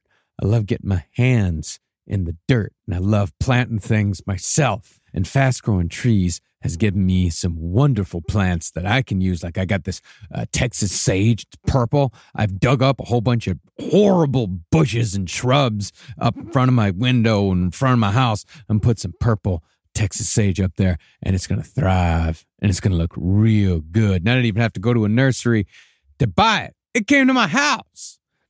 I love getting my hands in the dirt, and I love planting things myself. And Fast Growing Trees has given me some wonderful plants that I can use. Like I got this uh, Texas sage, purple. I've dug up a whole bunch of horrible bushes and shrubs up in front of my window and in front of my house and put some purple Texas sage up there, and it's going to thrive, and it's going to look real good. And I didn't even have to go to a nursery to buy it. It came to my house.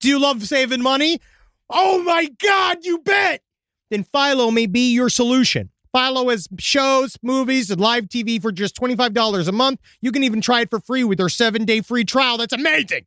Do you love saving money? Oh my God, you bet! Then Philo may be your solution. Philo has shows, movies, and live T V for just twenty-five dollars a month. You can even try it for free with their seven-day free trial. That's amazing!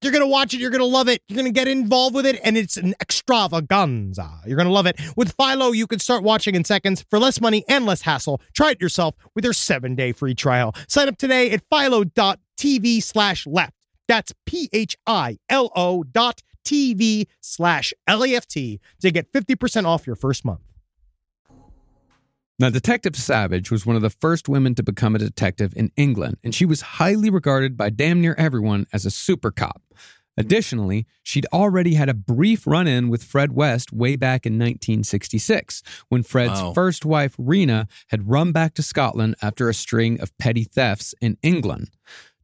You're going to watch it. You're going to love it. You're going to get involved with it. And it's an extravaganza. You're going to love it. With Philo, you can start watching in seconds for less money and less hassle. Try it yourself with your seven-day free trial. Sign up today at philo.tv slash left. That's P-H-I-L-O dot TV slash L-A-F-T to get fifty percent off your first month. Now, Detective Savage was one of the first women to become a detective in England, and she was highly regarded by damn near everyone as a super cop. Additionally, she'd already had a brief run-in with Fred West way back in nineteen sixty-six, when Fred's wow. first wife, Rena, had run back to Scotland after a string of petty thefts in England.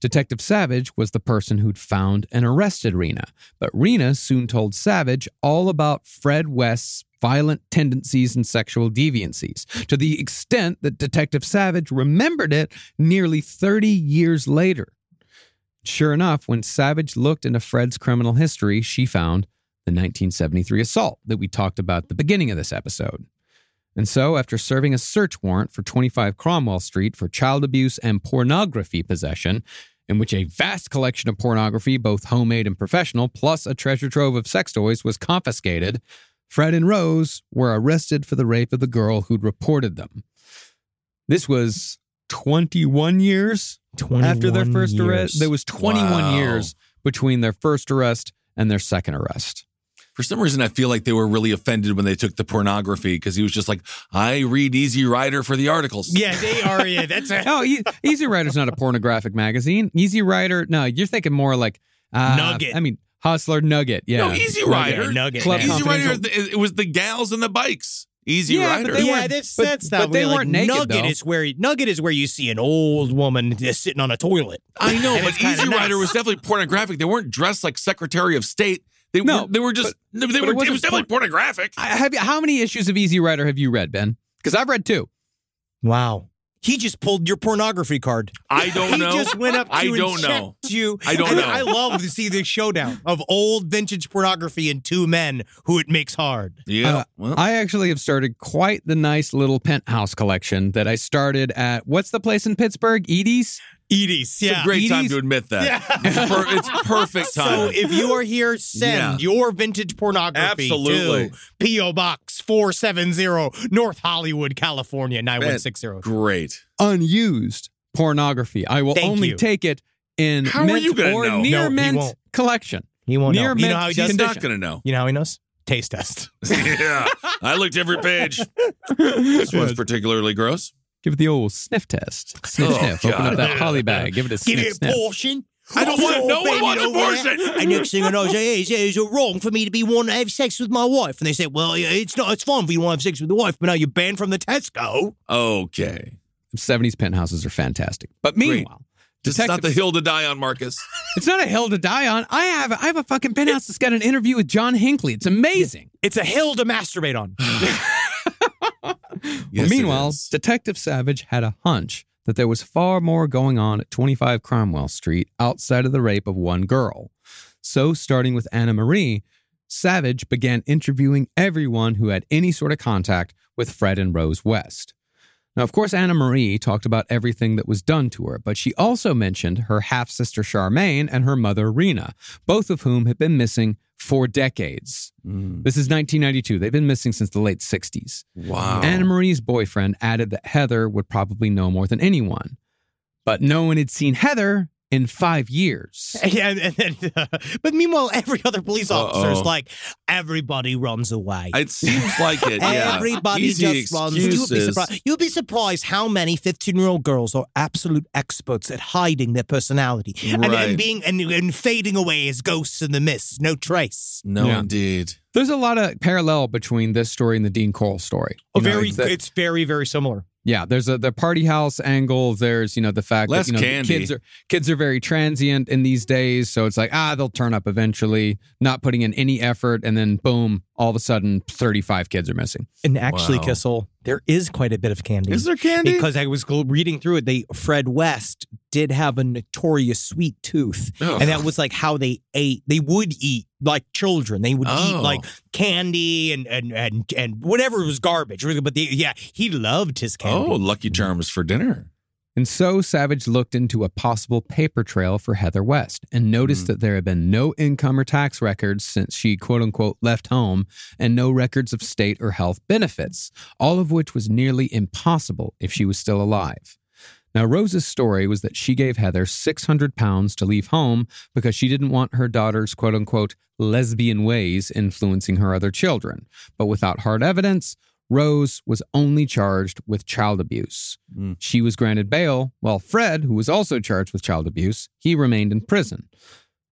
Detective Savage was the person who'd found and arrested Rena, but Rena soon told Savage all about Fred West's violent tendencies and sexual deviancies, to the extent that Detective Savage remembered it nearly thirty years later. Sure enough, when Savage looked into Fred's criminal history, she found the nineteen seventy-three assault that we talked about at the beginning of this episode. And so, after serving a search warrant for twenty-five Cromwell Street for child abuse and pornography possession, in which a vast collection of pornography, both homemade and professional, plus a treasure trove of sex toys was confiscated, Fred and Rose were arrested for the rape of the girl who'd reported them. This was twenty-one years after their first arrest. There was twenty-one wow. years between their first arrest and their second arrest. For some reason, I feel like they were really offended when they took the pornography, because he was just like, I read Easy Rider for the articles. Yeah, they are. Yeah, that's it. No, e- Easy Rider's not a pornographic magazine. Easy Rider, no, you're thinking more like... Uh, Nugget. I mean, Hustler Nugget. Yeah. No, Easy Rider. Nugget. Nugget. Club Easy Rider, it was the gals and the bikes. Easy yeah, Rider. But they yeah, they've sensed that. But they weren't like, naked, Nugget though. Is where, Nugget is where you see an old woman just sitting on a toilet. I know, but Easy Rider nice. was definitely pornographic. They weren't dressed like Secretary of State. They no, were, they were just, but, they were, it, it was definitely por- pornographic. I, have you, how many issues of Easy Rider have you read, Ben? Because I've read two. Wow. He just pulled your pornography card. I don't know. He just went up to I you don't and know. checked you. I don't I, know. I love to see the showdown of old vintage pornography and two men who it makes hard. Yeah. Uh, well. I actually have started quite the nice little penthouse collection that I started at, what's the place in Pittsburgh? Edie's? Edie's, yeah. It's a great Edie's. time to admit that. Yeah. It's, per- it's perfect time. So if you are here, send yeah. your vintage pornography Absolutely. to P O. Box four seventy, North Hollywood, California, nine one six zero. Great. Unused pornography. I will Thank only you. take it in how mint or know? near no, mint he collection. He won't near know. Mint you know how he does? He's not going to know. You know how he knows? Taste test. Yeah. I looked every page. This one's particularly gross. Give it the old sniff test. Sniff, oh, sniff. God. Open up that holly bag. Give it a sniff, Give it a portion. Sniff. I don't want to know what wants a portion. There. And next thing I know, I say, is it wrong for me to be wanting to have sex with my wife? And they say, well, it's not. It's fine for you to have sex with the wife, but now you're banned from the Tesco. Okay. seventies penthouses are fantastic. But meanwhile, it's not the hill to die on, Marcus. It's not a hill to die on. I have a, I have a fucking penthouse that's got an interview with John Hinckley. It's amazing. It's a hill to masturbate on. Yes, well, meanwhile, Detective Savage had a hunch that there was far more going on at twenty-five Cromwell Street outside of the rape of one girl. So, starting with Anna Marie, Savage began interviewing everyone who had any sort of contact with Fred and Rose West. Now, of course, Anna Marie talked about everything that was done to her, but she also mentioned her half-sister Charmaine and her mother Rena, both of whom had been missing for decades. Mm. This is nineteen ninety-two. They've been missing since the late sixties. Wow. Anna Marie's boyfriend added that Heather would probably know more than anyone, but no one had seen Heather in five years. Yeah, and, and, uh, but meanwhile, every other police officer is like, everybody runs away. It seems like it. Yeah. Everybody Easy just excuses. runs. You'll be, You'll be surprised how many fifteen-year-old girls are absolute experts at hiding their personality right. and, and being and, and fading away as ghosts in the mist, no trace. No, yeah. indeed. There's a lot of parallel between this story and the Dean Cole story. Oh, very. Know, it's, that, it's very, very similar. Yeah, there's a, the party house angle. There's, you know, the fact Less that, you know, candy. kids are kids are very transient in these days. So it's like, ah, they'll turn up eventually, not putting in any effort. And then, boom, all of a sudden, thirty-five kids are missing. And actually, wow. Kissel, there is quite a bit of candy. Is there candy? Because I was reading through it. They Fred West did have a notorious sweet tooth. Ugh. And that was like how they ate. They would eat like children. They would oh. eat like candy and, and, and, and whatever was garbage. But they, yeah, he loved his candy. Oh, Lucky Charms for dinner. And so Savage looked into a possible paper trail for Heather West and noticed mm. that there had been no income or tax records since she, quote unquote, left home, and no records of state or health benefits, all of which was nearly impossible if she was still alive. Now, Rose's story was that she gave Heather six hundred pounds to leave home because she didn't want her daughter's, quote unquote, lesbian ways influencing her other children. But without hard evidence, Rose was only charged with child abuse. Mm. She was granted bail, while Fred, who was also charged with child abuse, he remained in prison.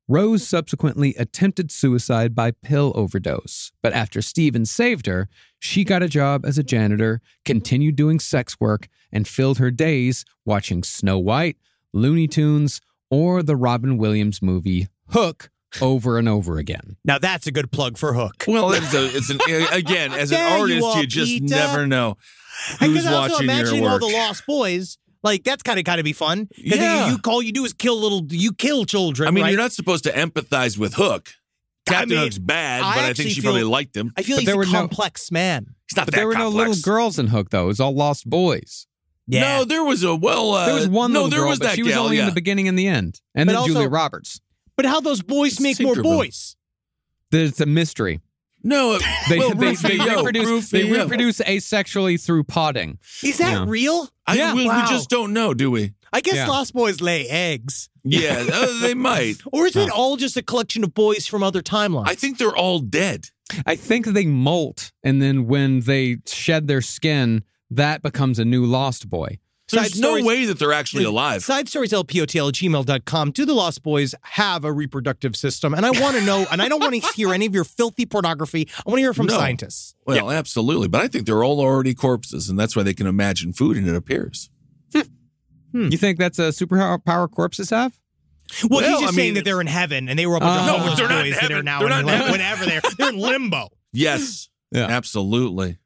Rose subsequently attempted suicide by pill overdose, but after Stephen saved her, she got a job as a janitor, continued doing sex work, and filled her days watching Snow White, Looney Tunes, or the Robin Williams movie Hook, over and over again. Now that's a good plug for Hook. Well, it's, a, it's an, again, as an artist, you, are, you just Peter. never know who's watching your work. I also imagine all the Lost Boys. Like that's kind of kind of be fun. Yeah, you, you all you do is kill little. You kill children. I mean, right? You're not supposed to empathize with Hook. Captain I mean, Hook's bad, I but I think she feel, probably liked him. I feel like he's a complex no, man. He's not but that there were complex. no little girls in Hook though. It was all Lost Boys. Yeah. No, there was a well. Uh, there was one. No, there girl, was that. She was gal, only yeah. in the beginning and the end, and but then also, Julia Roberts. But how those boys it's make more boys? It's a mystery. No, they, well, they, they, they, reproduce, they reproduce asexually through potting. Is that yeah. real? I, yeah. we, wow. we just don't know, do we? I guess yeah. Lost Boys lay eggs. Yeah, uh, they might. Or is it huh. all just a collection of boys from other timelines? I think they're all dead. I think they molt, and then when they shed their skin, that becomes a new Lost Boy. There's no way that they're actually alive. Side stories, L P O T L at gmail dot com. Do the Lost Boys have a reproductive system? And I want to know, and I don't want to hear any of your filthy pornography. I want to hear from no. scientists. Well, yeah. absolutely. But I think they're all already corpses, and that's why they can imagine food and it appears. Hmm. Hmm. You think that's a superpower corpses have? Well, well, he's just I saying mean, that they're in heaven, and they were up with the homeless boys that are now they're in, like, whenever they're, they're in limbo. Yes, yeah. absolutely.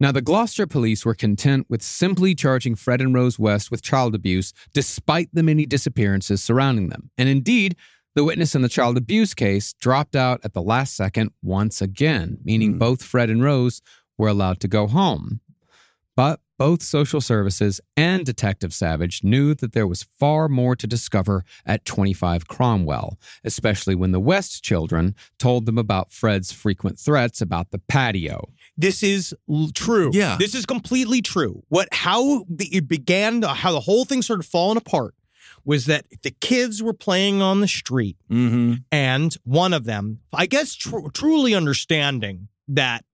Now, the Gloucester police were content with simply charging Fred and Rose West with child abuse, despite the many disappearances surrounding them. And indeed, the witness in the child abuse case dropped out at the last second once again, meaning mm. both Fred and Rose were allowed to go home. But both social services and Detective Savage knew that there was far more to discover at twenty-five Cromwell, especially when the West children told them about Fred's frequent threats about the patio. This is l- true. Yeah. This is completely true. What, how it began, how the whole thing started falling apart was that the kids were playing on the street mm-hmm. and one of them, I guess, tr- truly understanding that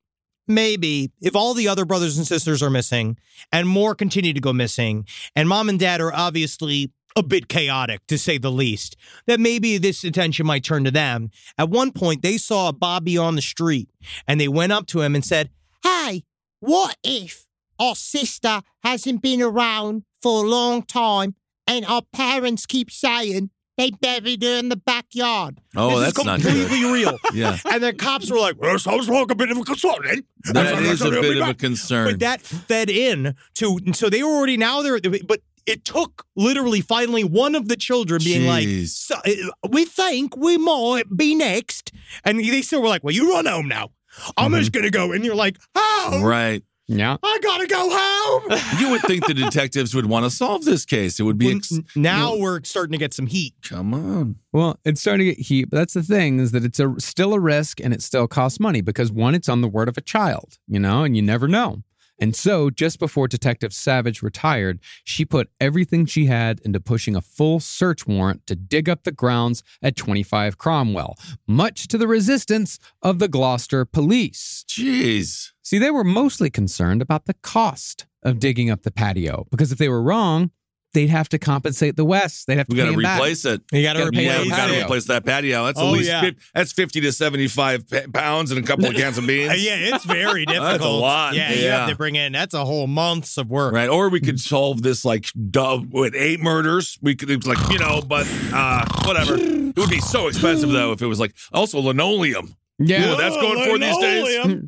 maybe if all the other brothers and sisters are missing and more continue to go missing and mom and dad are obviously a bit chaotic, to say the least, that maybe this attention might turn to them. At one point, they saw Bobby on the street and they went up to him and said, "Hey, what if our sister hasn't been around for a long time and our parents keep saying they buried her in the backyard?" Oh, this that's not good. This is completely real. Yeah. And the cops were like, well, sounds like a bit of a concern. That is a bit of a concern. But that fed in to, so they were already now there, but it took literally finally one of the children being Jeez. like, so, we think we might be next. And they still were like, well, you run home now. I'm mm-hmm. just going to go. And you're like, oh. Right. Yeah, I gotta go home. You would think the detectives would want to solve this case. It would be ex- now you know, we're starting to get some heat. Come on. Well, it's starting to get heat. But that's the thing is that it's a, still a risk and it still costs money because one, it's on the word of a child, you know, and you never know. And so just before Detective Savage retired, she put everything she had into pushing a full search warrant to dig up the grounds at twenty-five Cromwell, much to the resistance of the Gloucester police. Jeez. See, they were mostly concerned about the cost of digging up the patio, because if they were wrong, they'd have to compensate the West. They'd have to we pay gotta replace back. It. You got to replace it. Got to replace that patio. That's oh, at least yeah. fifty, that's fifty to seventy-five p- pounds and a couple of cans of beans. Yeah, it's very difficult. That's a lot. Yeah, yeah, you have to bring in. That's a whole month's of work. Right, or we could solve this like dub with eight murders. We could it was like you know, but uh, whatever. It would be so expensive though if it was like also linoleum. Yeah, Ooh, that's going oh, for these days.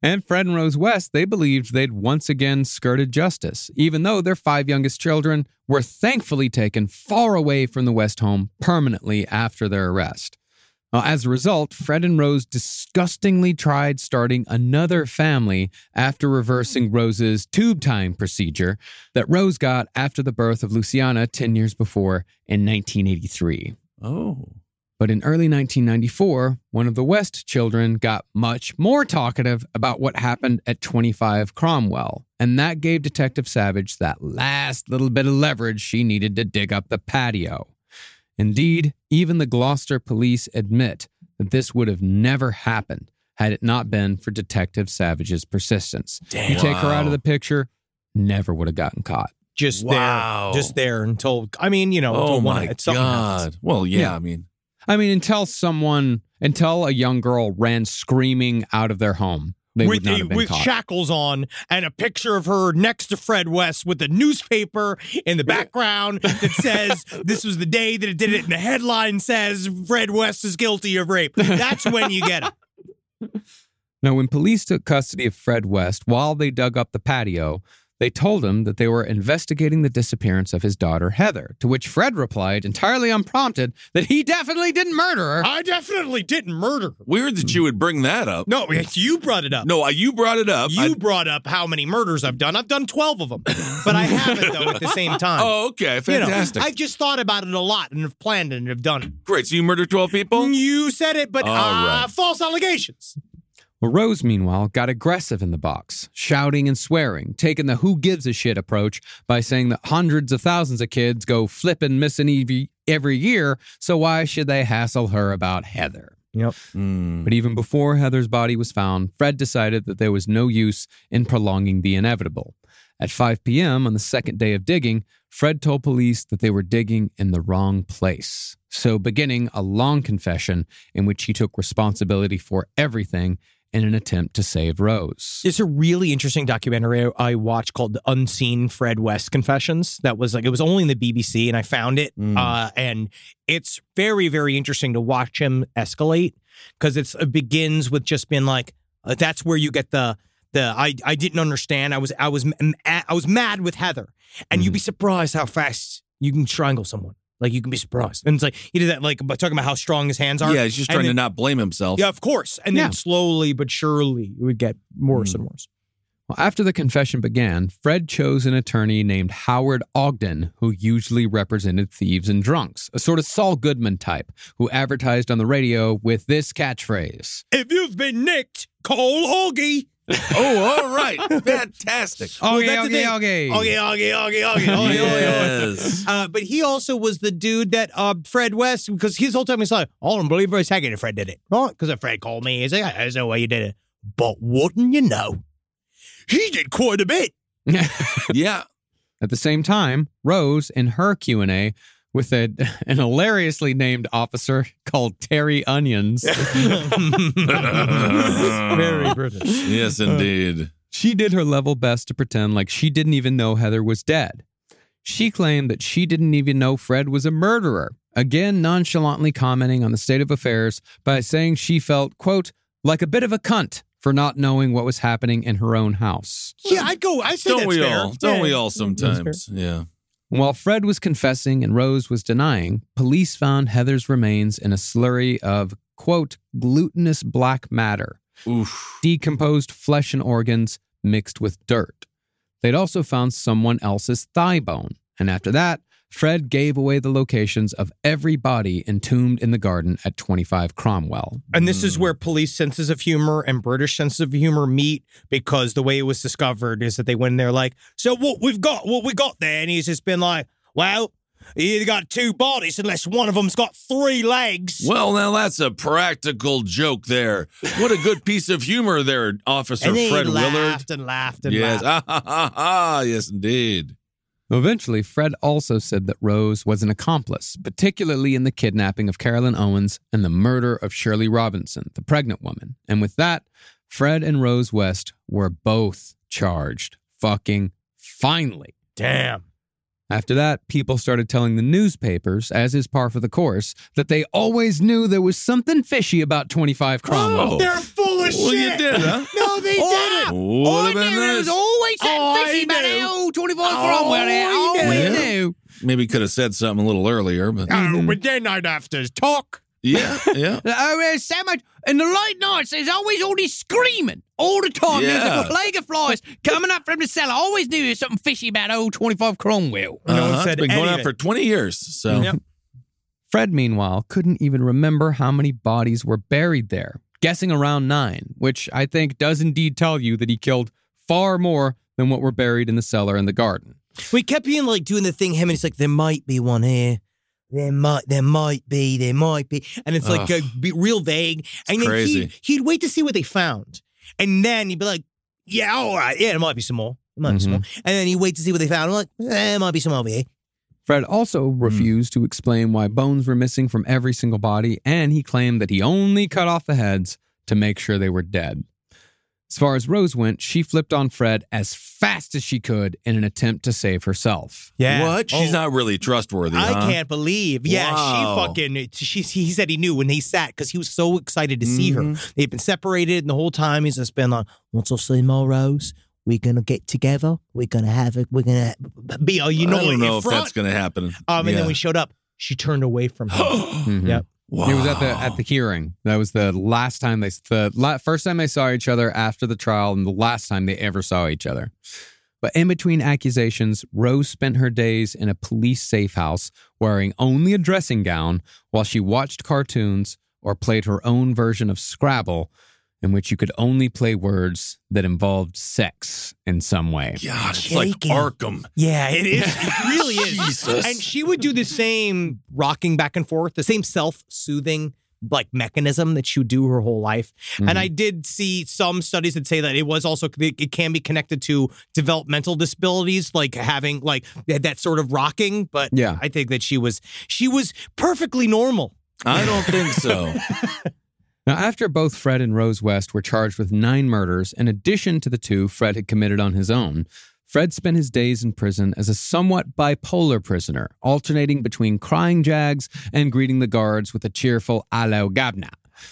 And Fred and Rose West, they believed they'd once again skirted justice, even though their five youngest children were thankfully taken far away from the West home permanently after their arrest. Well, as a result, Fred and Rose disgustingly tried starting another family after reversing Rose's tube tying procedure that Rose got after the birth of Luciana ten years before in nineteen eighty-three. Oh. But in early nineteen ninety-four, one of the West children got much more talkative about what happened at twenty-five Cromwell. And that gave Detective Savage that last little bit of leverage she needed to dig up the patio. Indeed, even the Gloucester police admit that this would have never happened had it not been for Detective Savage's persistence. Damn. You take her out of the picture, never would have gotten caught. Just wow. there. Just there until, I mean, you know. Oh, my one, God. Well, yeah, yeah, I mean. I mean, until someone, until a young girl ran screaming out of their home, they with would not a, have been with caught. With shackles on and a picture of her next to Fred West with a newspaper in the background that says, this was the day that it did it, and the headline says, Fred West is guilty of rape. That's when you get it. Now, when police took custody of Fred West while they dug up the patio, they told him that they were investigating the disappearance of his daughter, Heather, to which Fred replied, entirely unprompted, that he definitely didn't murder her. I definitely didn't murder her. Weird that you would bring that up. No, you brought it up. No, you brought it up. You I... brought up how many murders I've done. I've done twelve of them, but I haven't, though, at the same time. Oh, okay. Fantastic. You know, I've just thought about it a lot and have planned it and have done it. Great. So you murdered twelve people? You said it, but uh, right. false allegations. Well, Rose, meanwhile, got aggressive in the box, shouting and swearing, taking the who gives a shit approach by saying that hundreds of thousands of kids go flipping missing every, every year, so why should they hassle her about Heather? Yep. Mm. But even before Heather's body was found, Fred decided that there was no use in prolonging the inevitable. At five p.m. on the second day of digging, Fred told police that they were digging in the wrong place. So beginning a long confession in which he took responsibility for everything in an attempt to save Rose. It's a really interesting documentary I watched called The Unseen Fred West Confessions. That was like, it was only in the B B C and I found it. Mm. Uh, and it's very, very interesting to watch him escalate because it's, it begins with just being like, uh, that's where you get the, the, I, I didn't understand. I was, I was, I was mad with Heather. And mm. you'd be surprised how fast you can strangle someone. Like, you can be surprised. And it's like, he did that, like, by talking about how strong his hands are. Yeah, he's just trying then, to not blame himself. Yeah, of course. And yeah. then slowly but surely, it would get worse mm. and worse. Well, after the confession began, Fred chose an attorney named Howard Ogden, who usually represented thieves and drunks, a sort of Saul Goodman type, who advertised on the radio with this catchphrase. If you've been nicked, call Augie. Oh, all right. Fantastic. Okay, well, okay, okay. Okay, okay, okay, okay. okay yes. Uh, but he also was the dude that uh, Fred West, because his whole time he's like, I don't believe for a second if Fred did it. Right? Because if Fred called me, he's like, there's no way you did it. But wouldn't you know? He did quite a bit. Yeah. At the same time, Rose, in her Q and A, with a, an hilariously named officer called Terry Onions. Very British. Yes, indeed. Uh, she did her level best to pretend like she didn't even know Heather was dead. She claimed that she didn't even know Fred was a murderer, again nonchalantly commenting on the state of affairs by saying she felt, quote, like a bit of a cunt for not knowing what was happening in her own house. Yeah, I'd go, I say don't that's we fair. All, don't yeah. we all sometimes, yeah. While Fred was confessing and Rose was denying, police found Heather's remains in a slurry of, quote, glutinous black matter, Oof. decomposed flesh and organs mixed with dirt. They'd also found someone else's thigh bone. And after that, Fred gave away the locations of every body entombed in the garden at twenty-five Cromwell. And this is where police senses of humor and British senses of humor meet, because the way it was discovered is that they went in there like, so what we've got, what we got there. And he's just been like, well, you either got two bodies unless one of them's got three legs. Well, now that's a practical joke there. What a good piece of humor there, Officer and Fred Willard. And he laughed and laughed and yes. laughed. Ah, ah, ah, ah. Yes, indeed. Eventually, Fred also said that Rose was an accomplice, particularly in the kidnapping of Carolyn Owens and the murder of Shirley Robinson, the pregnant woman. And with that, Fred and Rose West were both charged. Fucking finally. Damn. After that, people started telling the newspapers, as is par for the course, that they always knew there was something fishy about twenty-five Cromwell. Oh, they're full of well, shit. Well, you did, huh? No, they didn't. Oh, I knew there was always something oh, fishy about it. Oh, twenty-five Cromwell. Oh, oh, we yeah. knew. Maybe could have said something a little earlier, but... Oh, but then I'd have to talk. Yeah, yeah. Oh, uh, so much. In the late nights, there's always all this screaming all the time. Yeah. There's a plague of flies coming up from the cellar. I always knew there was something fishy about old twenty-five Cromwell. Uh-huh. No one said it's been anything. Going on for twenty years, so. Yep. Fred, meanwhile, couldn't even remember how many bodies were buried there, guessing around nine, which I think does indeed tell you that he killed far more than what were buried in the cellar and the garden. We kept being like doing the thing, him and he's like, there might be one here. There might, there might be, there might be. And it's like a, be real vague. And then he, he'd wait to see what they found. And then he'd be like, yeah, all right. Yeah, there might be some more. There might mm-hmm. be some more. And then he'd wait to see what they found. I'm like, eh, there might be some over here. Fred also refused mm. to explain why bones were missing from every single body. And he claimed that he only cut off the heads to make sure they were dead. As far as Rose went, she flipped on Fred as fast as she could in an attempt to save herself. Yeah. What? She's oh, not really trustworthy, I huh? can't believe. Yeah, wow. she fucking, she, he said he knew when he sat because he was so excited to mm-hmm. see her. They've been separated, and the whole time he's just been like, once I see my Rose, we're going to get together. We're going to have it. We're going to be all you know. I don't know if front. That's going to happen. Um, and yeah. then we showed up. She turned away from him. mm-hmm. Yep. Wow. It was at the at the hearing. That was the last time they the la- first time they saw each other after the trial, and the last time they ever saw each other. But in between accusations, Rose spent her days in a police safe house wearing only a dressing gown while she watched cartoons or played her own version of Scrabble, in which you could only play words that involved sex in some way. God, it's like Arkham. Yeah, it is. It really is. Jesus. And she would do the same rocking back and forth, the same self-soothing like mechanism that you do her whole life. Mm-hmm. And I did see some studies that say that it was also, it can be connected to developmental disabilities, like having like that sort of rocking. But yeah, I think that she was, she was perfectly normal. I don't think so. Now, after both Fred and Rose West were charged with nine murders, in addition to the two Fred had committed on his own, Fred spent his days in prison as a somewhat bipolar prisoner, alternating between crying jags and greeting the guards with a cheerful "Allo Gabna."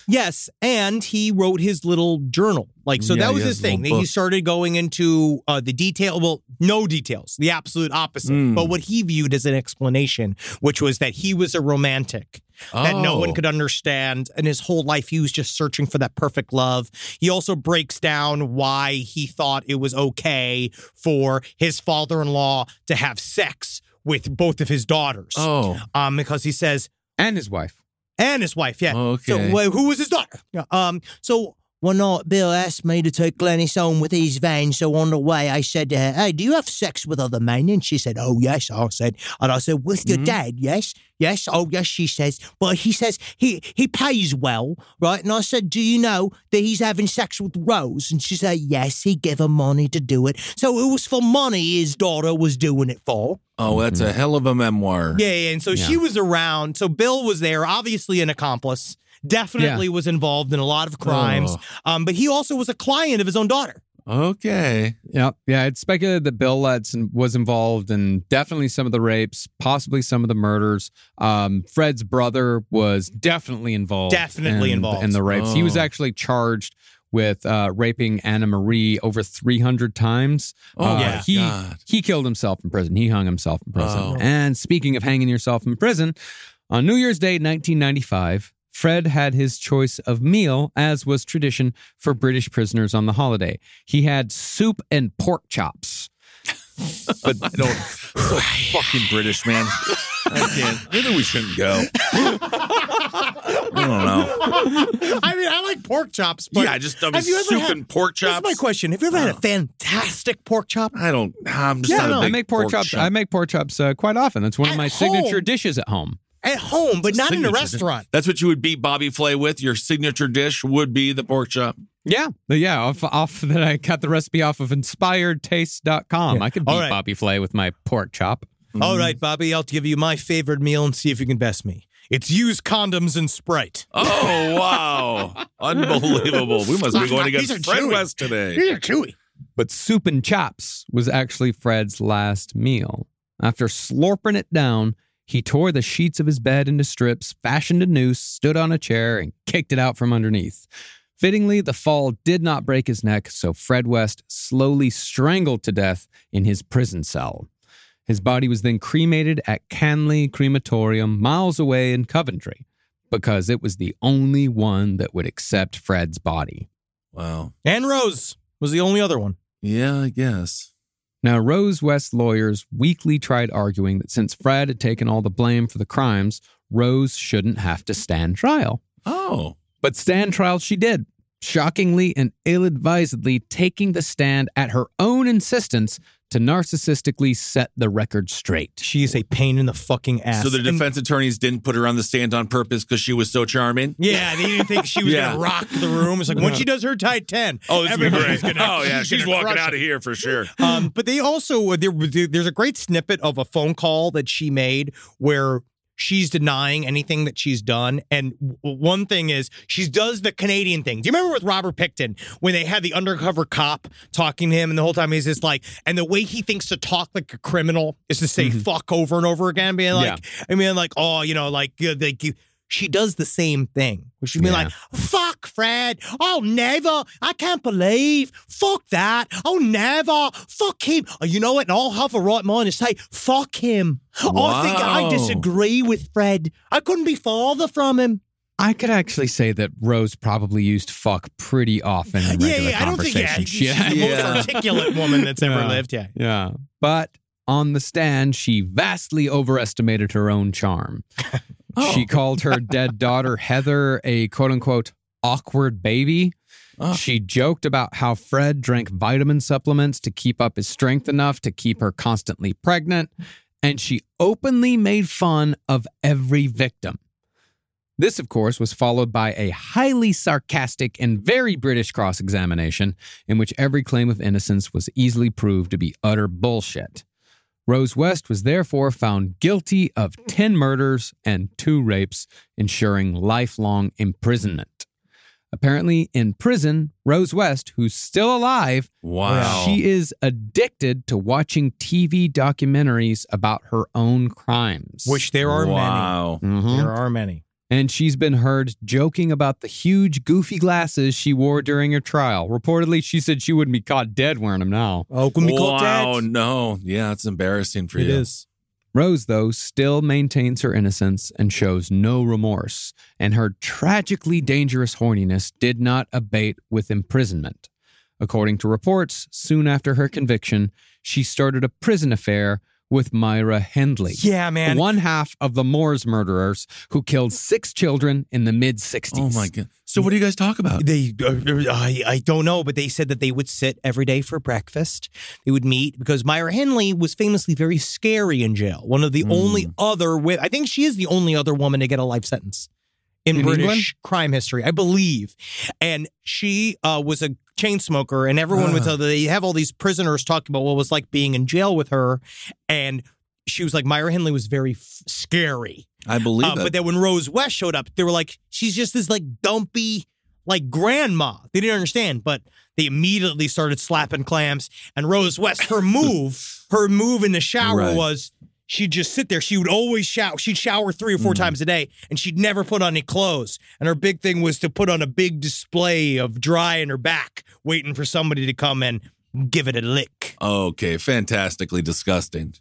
Yes, and he wrote his little journal. Like, so yeah, that was his thing. Then he started going into uh, the detail. Well, no details, the absolute opposite. Mm. But what he viewed as an explanation, which was that he was a romantic oh. that no one could understand. And his whole life, he was just searching for that perfect love. He also breaks down why he thought it was okay for his father-in-law to have sex with both of his daughters. Oh, um, because he says. And his wife. And his wife, yeah. Okay. So, well, who was his daughter? Um. So one night, Bill asked me to take Glennis home with his van. So on the way, I said to her, "Hey, do you have sex with other men?" And she said, "Oh, yes." I said, and I said, "With your mm-hmm. dad, yes, yes, oh, yes." She says, "Well, he says he he pays well, right?" And I said, "Do you know that he's having sex with Rose?" And she said, "Yes, he gave her money to do it." So it was for money his daughter was doing it for. Oh, that's mm-hmm. a hell of a memoir. Yeah, yeah. And so yeah. she was around. So Bill was there, obviously an accomplice, definitely yeah. was involved in a lot of crimes. Oh. Um, but he also was a client of his own daughter. Okay. Yeah, yeah. It's speculated that Bill Letts was involved in definitely some of the rapes, possibly some of the murders. Um, Fred's brother was definitely involved. Definitely in, involved. In the rapes. Oh. He was actually charged with uh, raping Anna Marie over three hundred times. Oh, uh, yeah. He, God. he killed himself in prison. He hung himself in prison. Oh. And speaking of hanging yourself in prison, on New Year's Day, nineteen ninety-five, Fred had his choice of meal, as was tradition for British prisoners on the holiday. He had soup and pork chops. But I don't. So fucking British, man. I can't. Maybe we shouldn't go. I don't know. I mean, I like pork chops, but. Yeah, just dumb soup had, and pork chops. That's my question. Have you ever had a fantastic pork chop? I don't. I'm just yeah, not no. a big I make pork, pork chops. Chop. I make pork chops uh, quite often. That's one at of my home. signature dishes at home. At home, but not signature. in a restaurant. That's what you would beat Bobby Flay with. Your signature dish would be the pork chop. Yeah. Yeah. Off, off that I got the recipe off of inspired taste dot com. Yeah. I could beat right. Bobby Flay with my pork chop. Mm. All right, Bobby, I'll give you my favorite meal and see if you can best me. It's used condoms and Sprite. Oh, wow. Unbelievable. We must be going against Fred West today. These are chewy. But soup and chops was actually Fred's last meal. After slurping it down, he tore the sheets of his bed into strips, fashioned a noose, stood on a chair, and kicked it out from underneath. Fittingly, the fall did not break his neck, so Fred West slowly strangled to death in his prison cell. His body was then cremated at Canley Crematorium, miles away in Coventry, because it was the only one that would accept Fred's body. Wow. And Rose was the only other one. Yeah, I guess. Now, Rose West's lawyers weakly tried arguing that since Fred had taken all the blame for the crimes, Rose shouldn't have to stand trial. Oh. But stand trial she did, shockingly and ill-advisedly taking the stand at her own insistence to narcissistically set the record straight. She is a pain in the fucking ass. So the defense and, attorneys didn't put her on the stand on purpose because she was so charming? Yeah, they didn't think she was yeah. going to rock the room. It's like, no. when she does her tight ten, oh, this everybody's going to Oh, yeah, she's, she's walking out of here for sure. Um, but they also, there, there's a great snippet of a phone call that she made where she's denying anything that she's done. And one thing is, she does the Canadian thing. Do you remember with Robert Picton when they had the undercover cop talking to him and the whole time he's just like, and the way he thinks to talk like a criminal is to say mm-hmm. fuck over and over again, being like, yeah. I mean, like, oh, you know, like, like you. She does the same thing. She'd be yeah. like, fuck, Fred. I'll never. I can't believe. Fuck that. I'll never. Fuck him. Oh, you know what? And I'll have a right mind to say, fuck him. Wow. I think I disagree with Fred. I couldn't be farther from him. I could actually say that Rose probably used fuck pretty often in regular yeah, yeah, conversations. Yeah, I don't think yeah, she's yeah. the most articulate woman that's ever yeah. lived. Yeah. Yeah. But on the stand, she vastly overestimated her own charm. Oh. She called her dead daughter, Heather, a quote-unquote awkward baby. Oh. She joked about how Fred drank vitamin supplements to keep up his strength enough to keep her constantly pregnant. And she openly made fun of every victim. This, of course, was followed by a highly sarcastic and very British cross-examination in which every claim of innocence was easily proved to be utter bullshit. Rose West was therefore found guilty of ten murders and two rapes, ensuring lifelong imprisonment. Apparently, in prison, Rose West, who's still alive, wow. she is addicted to watching T V documentaries about her own crimes. Which there are wow. many. Mm-hmm. There are many. And she's been heard joking about the huge, goofy glasses she wore during her trial. Reportedly, she said she wouldn't be caught dead wearing them now. Oh, couldn't be caught dead? Oh, no. Yeah, it's embarrassing for you. It is. Rose, though, still maintains her innocence and shows no remorse. And her tragically dangerous horniness did not abate with imprisonment. According to reports, soon after her conviction, she started a prison affair with Myra Hindley. Yeah, man. One half of the Moores murderers who killed six children in the mid-sixties. Oh, my God. So what do you guys talk about? They, uh, I, I don't know, but they said that they would sit every day for breakfast. They would meet because Myra Hindley was famously very scary in jail. One of the mm. only other, wi- I think she is the only other woman to get a life sentence in, in British England? crime history, I believe. And she uh, was a chain smoker, and everyone uh. would tell them, they have all these prisoners talking about what it was like being in jail with her, and she was like, Myra Hindley was very f- scary. I believe uh, that. But then when Rose West showed up, they were like, she's just this, like, dumpy, like, grandma. They didn't understand, but they immediately started slapping clams, and Rose West, her move, her move in the shower right. was... She'd just sit there. She would always shower. She'd shower three or four mm. times a day, and she'd never put on any clothes. And her big thing was to put on a big display of dry in her back, waiting for somebody to come and give it a lick. Okay, fantastically disgusting.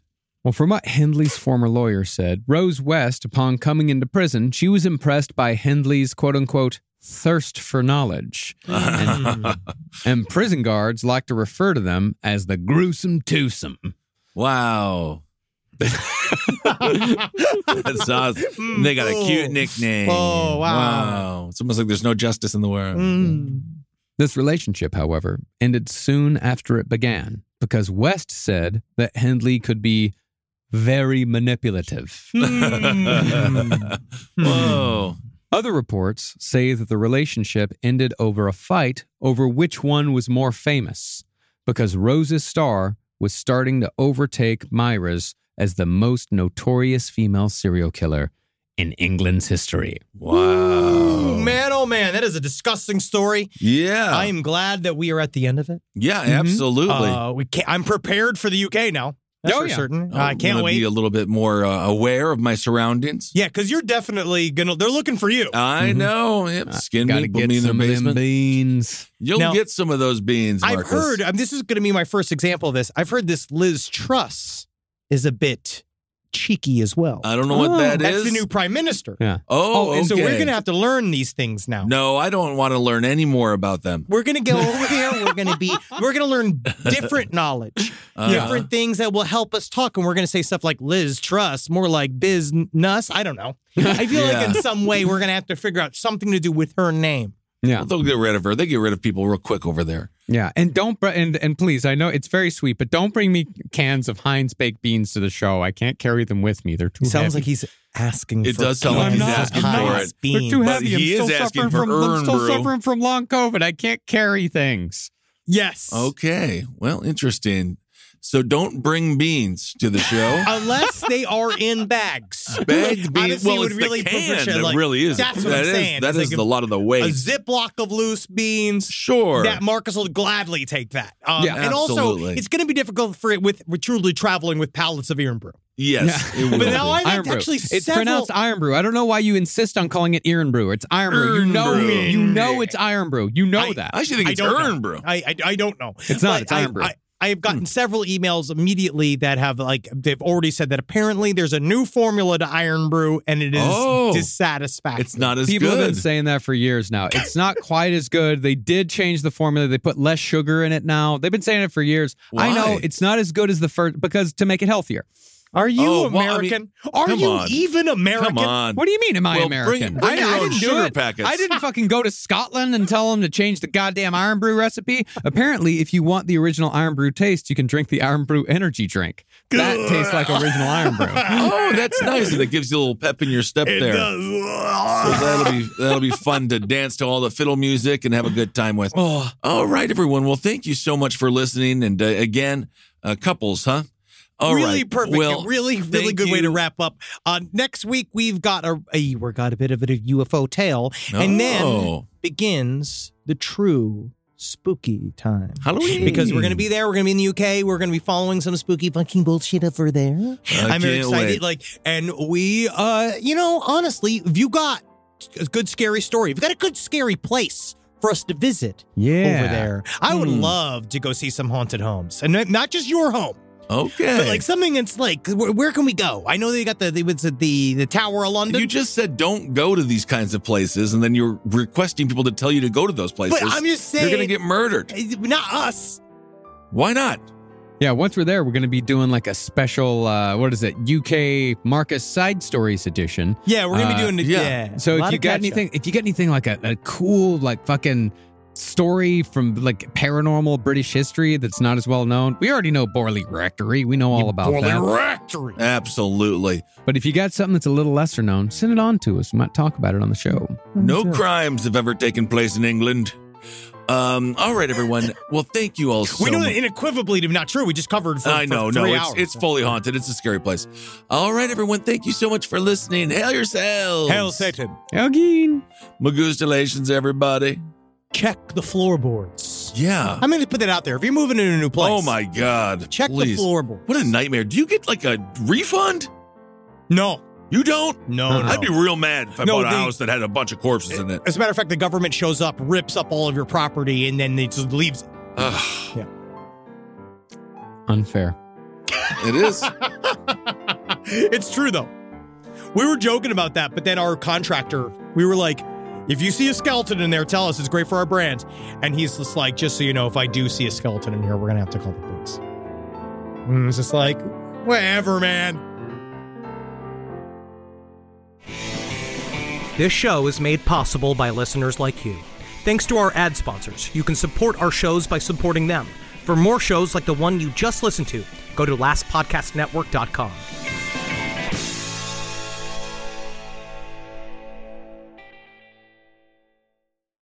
Well, from what Hindley's former lawyer said, Rose West, upon coming into prison, she was impressed by Hindley's quote-unquote thirst for knowledge. And, and prison guards like to refer to them as the gruesome twosome. Wow. That's awesome. They got a cute nickname. Oh, wow. Wow. It's almost like there's no justice in the world. Mm. This relationship, however, ended soon after it began because West said that Hindley could be very manipulative. Mm. Whoa. Other reports say that the relationship ended over a fight over which one was more famous because Rose's star was starting to overtake Myra's as the most notorious female serial killer in England's history. Wow. Ooh, man, oh man, that is a disgusting story. Yeah. I am glad that we are at the end of it. Yeah, mm-hmm. absolutely. Uh, we can't, I'm prepared for the U K now. That's oh, for yeah. certain. Uh, I can't wait. I'm going to be a little bit more uh, aware of my surroundings. Yeah, because you're definitely going to, they're looking for you. I mm-hmm. know. Yep. Skin me, put me in the basement. Beans. You'll now, get some of those beans, Marcus. I've heard, um, this is going to be my first example of this. I've heard this Liz Truss is a bit cheeky as well. I don't know what oh, that is. That's the new prime minister. Yeah. Oh, oh and okay. So we're going to have to learn these things now. No, I don't want to learn any more about them. We're going to go over here. We're going to be, we're going to learn different knowledge, uh, different things that will help us talk. And we're going to say stuff like Liz Truss, more like Biz Nuss. I don't know. I feel yeah. like in some way we're going to have to figure out something to do with her name. Yeah, well, they'll get rid of her. They get rid of people real quick over there. Yeah, and don't and and please, I know it's very sweet, but don't bring me cans of Heinz baked beans to the show. I can't carry them with me. They're too. It sounds heavy. Like he's asking. It for does sound like he's asking for it. Beans. They're too heavy. But he I'm is still asking for from, Iron I'm still brew. Suffering from long COVID. I can't carry things. Yes. Okay. Well, interesting. So don't bring beans to the show. Unless they are in bags. Bagged beans. Honestly, well, it it's really the can that like, really is. That's what that I'm is, saying. That is like a lot of the weight. A Ziploc of loose beans. Sure. That Marcus will gladly take that. Um, yeah, and absolutely. Also, it's going to be difficult for it with, with truly traveling with pallets of Iron Brew. Yes. Yeah. It will but now I have actually several... It's pronounced Iron Brew. I don't know why you insist on calling it Iron Brew. It's Iron Brew. Iron you know brew. You know it's Iron Brew. You know I, that. I should think it's Iron Brew. I, I I don't know. It's not. But it's Iron I, Brew. I, I have gotten several emails immediately that have, like, they've already said that apparently there's a new formula to Iron Brew, and it is oh, dissatisfactory. It's not as People good. People have been saying that for years now. It's not quite as good. They did change the formula. They put less sugar in it now. They've been saying it for years. Why? I know it's not as good as the first, because to make it healthier. Are you oh, American? Well, I mean, are you on. even American? Come on. What do you mean, am I well, American? Bring, bring I, your I own didn't sugar do it. Packets. I didn't fucking go to Scotland and tell them to change the goddamn Iron Brew recipe. Apparently, if you want the original Iron Brew taste, you can drink the Iron Brew energy drink. That tastes like original Iron Brew. Oh, that's nice. And it gives you a little pep in your step it there. It does. So that'll be, that'll be fun to dance to all the fiddle music and have a good time with. Oh. All right, everyone. Well, thank you so much for listening. And uh, again, uh, couples, huh? All really right. perfect. Well, a really, really good you. way to wrap up. Uh, next week, we've got a, a we got a bit of a U F O tale. Oh. And then begins the true spooky time. Halloween. Because we're going to be there. We're going to be in the U K. We're going to be following some spooky fucking bullshit over there. I I'm very excited. Wait. Like, and we, uh, you know, honestly, if you got a good scary story, if you got a good scary place for us to visit yeah. over there, I would mm. love to go see some haunted homes. And not just your home. Okay. But like something that's like, where, where can we go? I know they got the, the the the Tower of London. You just said don't go to these kinds of places, and then you're requesting people to tell you to go to those places. But I'm just saying. You're going to get murdered. Not us. Why not? Yeah, once we're there, we're going to be doing like a special, uh, what is it, U K Marcus Side Stories edition. Yeah, we're going to be doing it. Uh, yeah. yeah. So if you got anything, up. if you get anything like a, a cool, like fucking story from like paranormal British history that's not as well known. We already know Borley Rectory. We know all you about Borley that. Borley Rectory. Absolutely. But if you got something that's a little lesser known, send it on to us. We might talk about it on the show. I'm no sure. crimes have ever taken place in England. Um, all right, everyone. Well, thank you all so much. We know that inequivocally to be not true. We just covered for, I know, for three no, hours. It's, it's fully haunted. It's a scary place. All right, everyone. Thank you so much for listening. Hail yourselves. Hail Satan. Hail Geen. Magustalations, everybody. Check the floorboards. Yeah. I'm going to put that out there. If you're moving in a new place. Oh, my God. Check please. the floorboards. What a nightmare. Do you get, like, a refund? No. You don't? No, no. no. I'd be real mad if I no, bought a the, house that had a bunch of corpses it, in it. As a matter of fact, the government shows up, rips up all of your property, and then they just leaves it. Ugh. Yeah. Unfair. It is. It's true, though. We were joking about that, but then our contractor, we were like, if you see a skeleton in there, tell us. It's great for our brand. And he's just like, just so you know, if I do see a skeleton in here, we're going to have to call the police. And it's just like, whatever, man. This show is made possible by listeners like you. Thanks to our ad sponsors. You can support our shows by supporting them. For more shows like the one you just listened to, go to last podcast network dot com.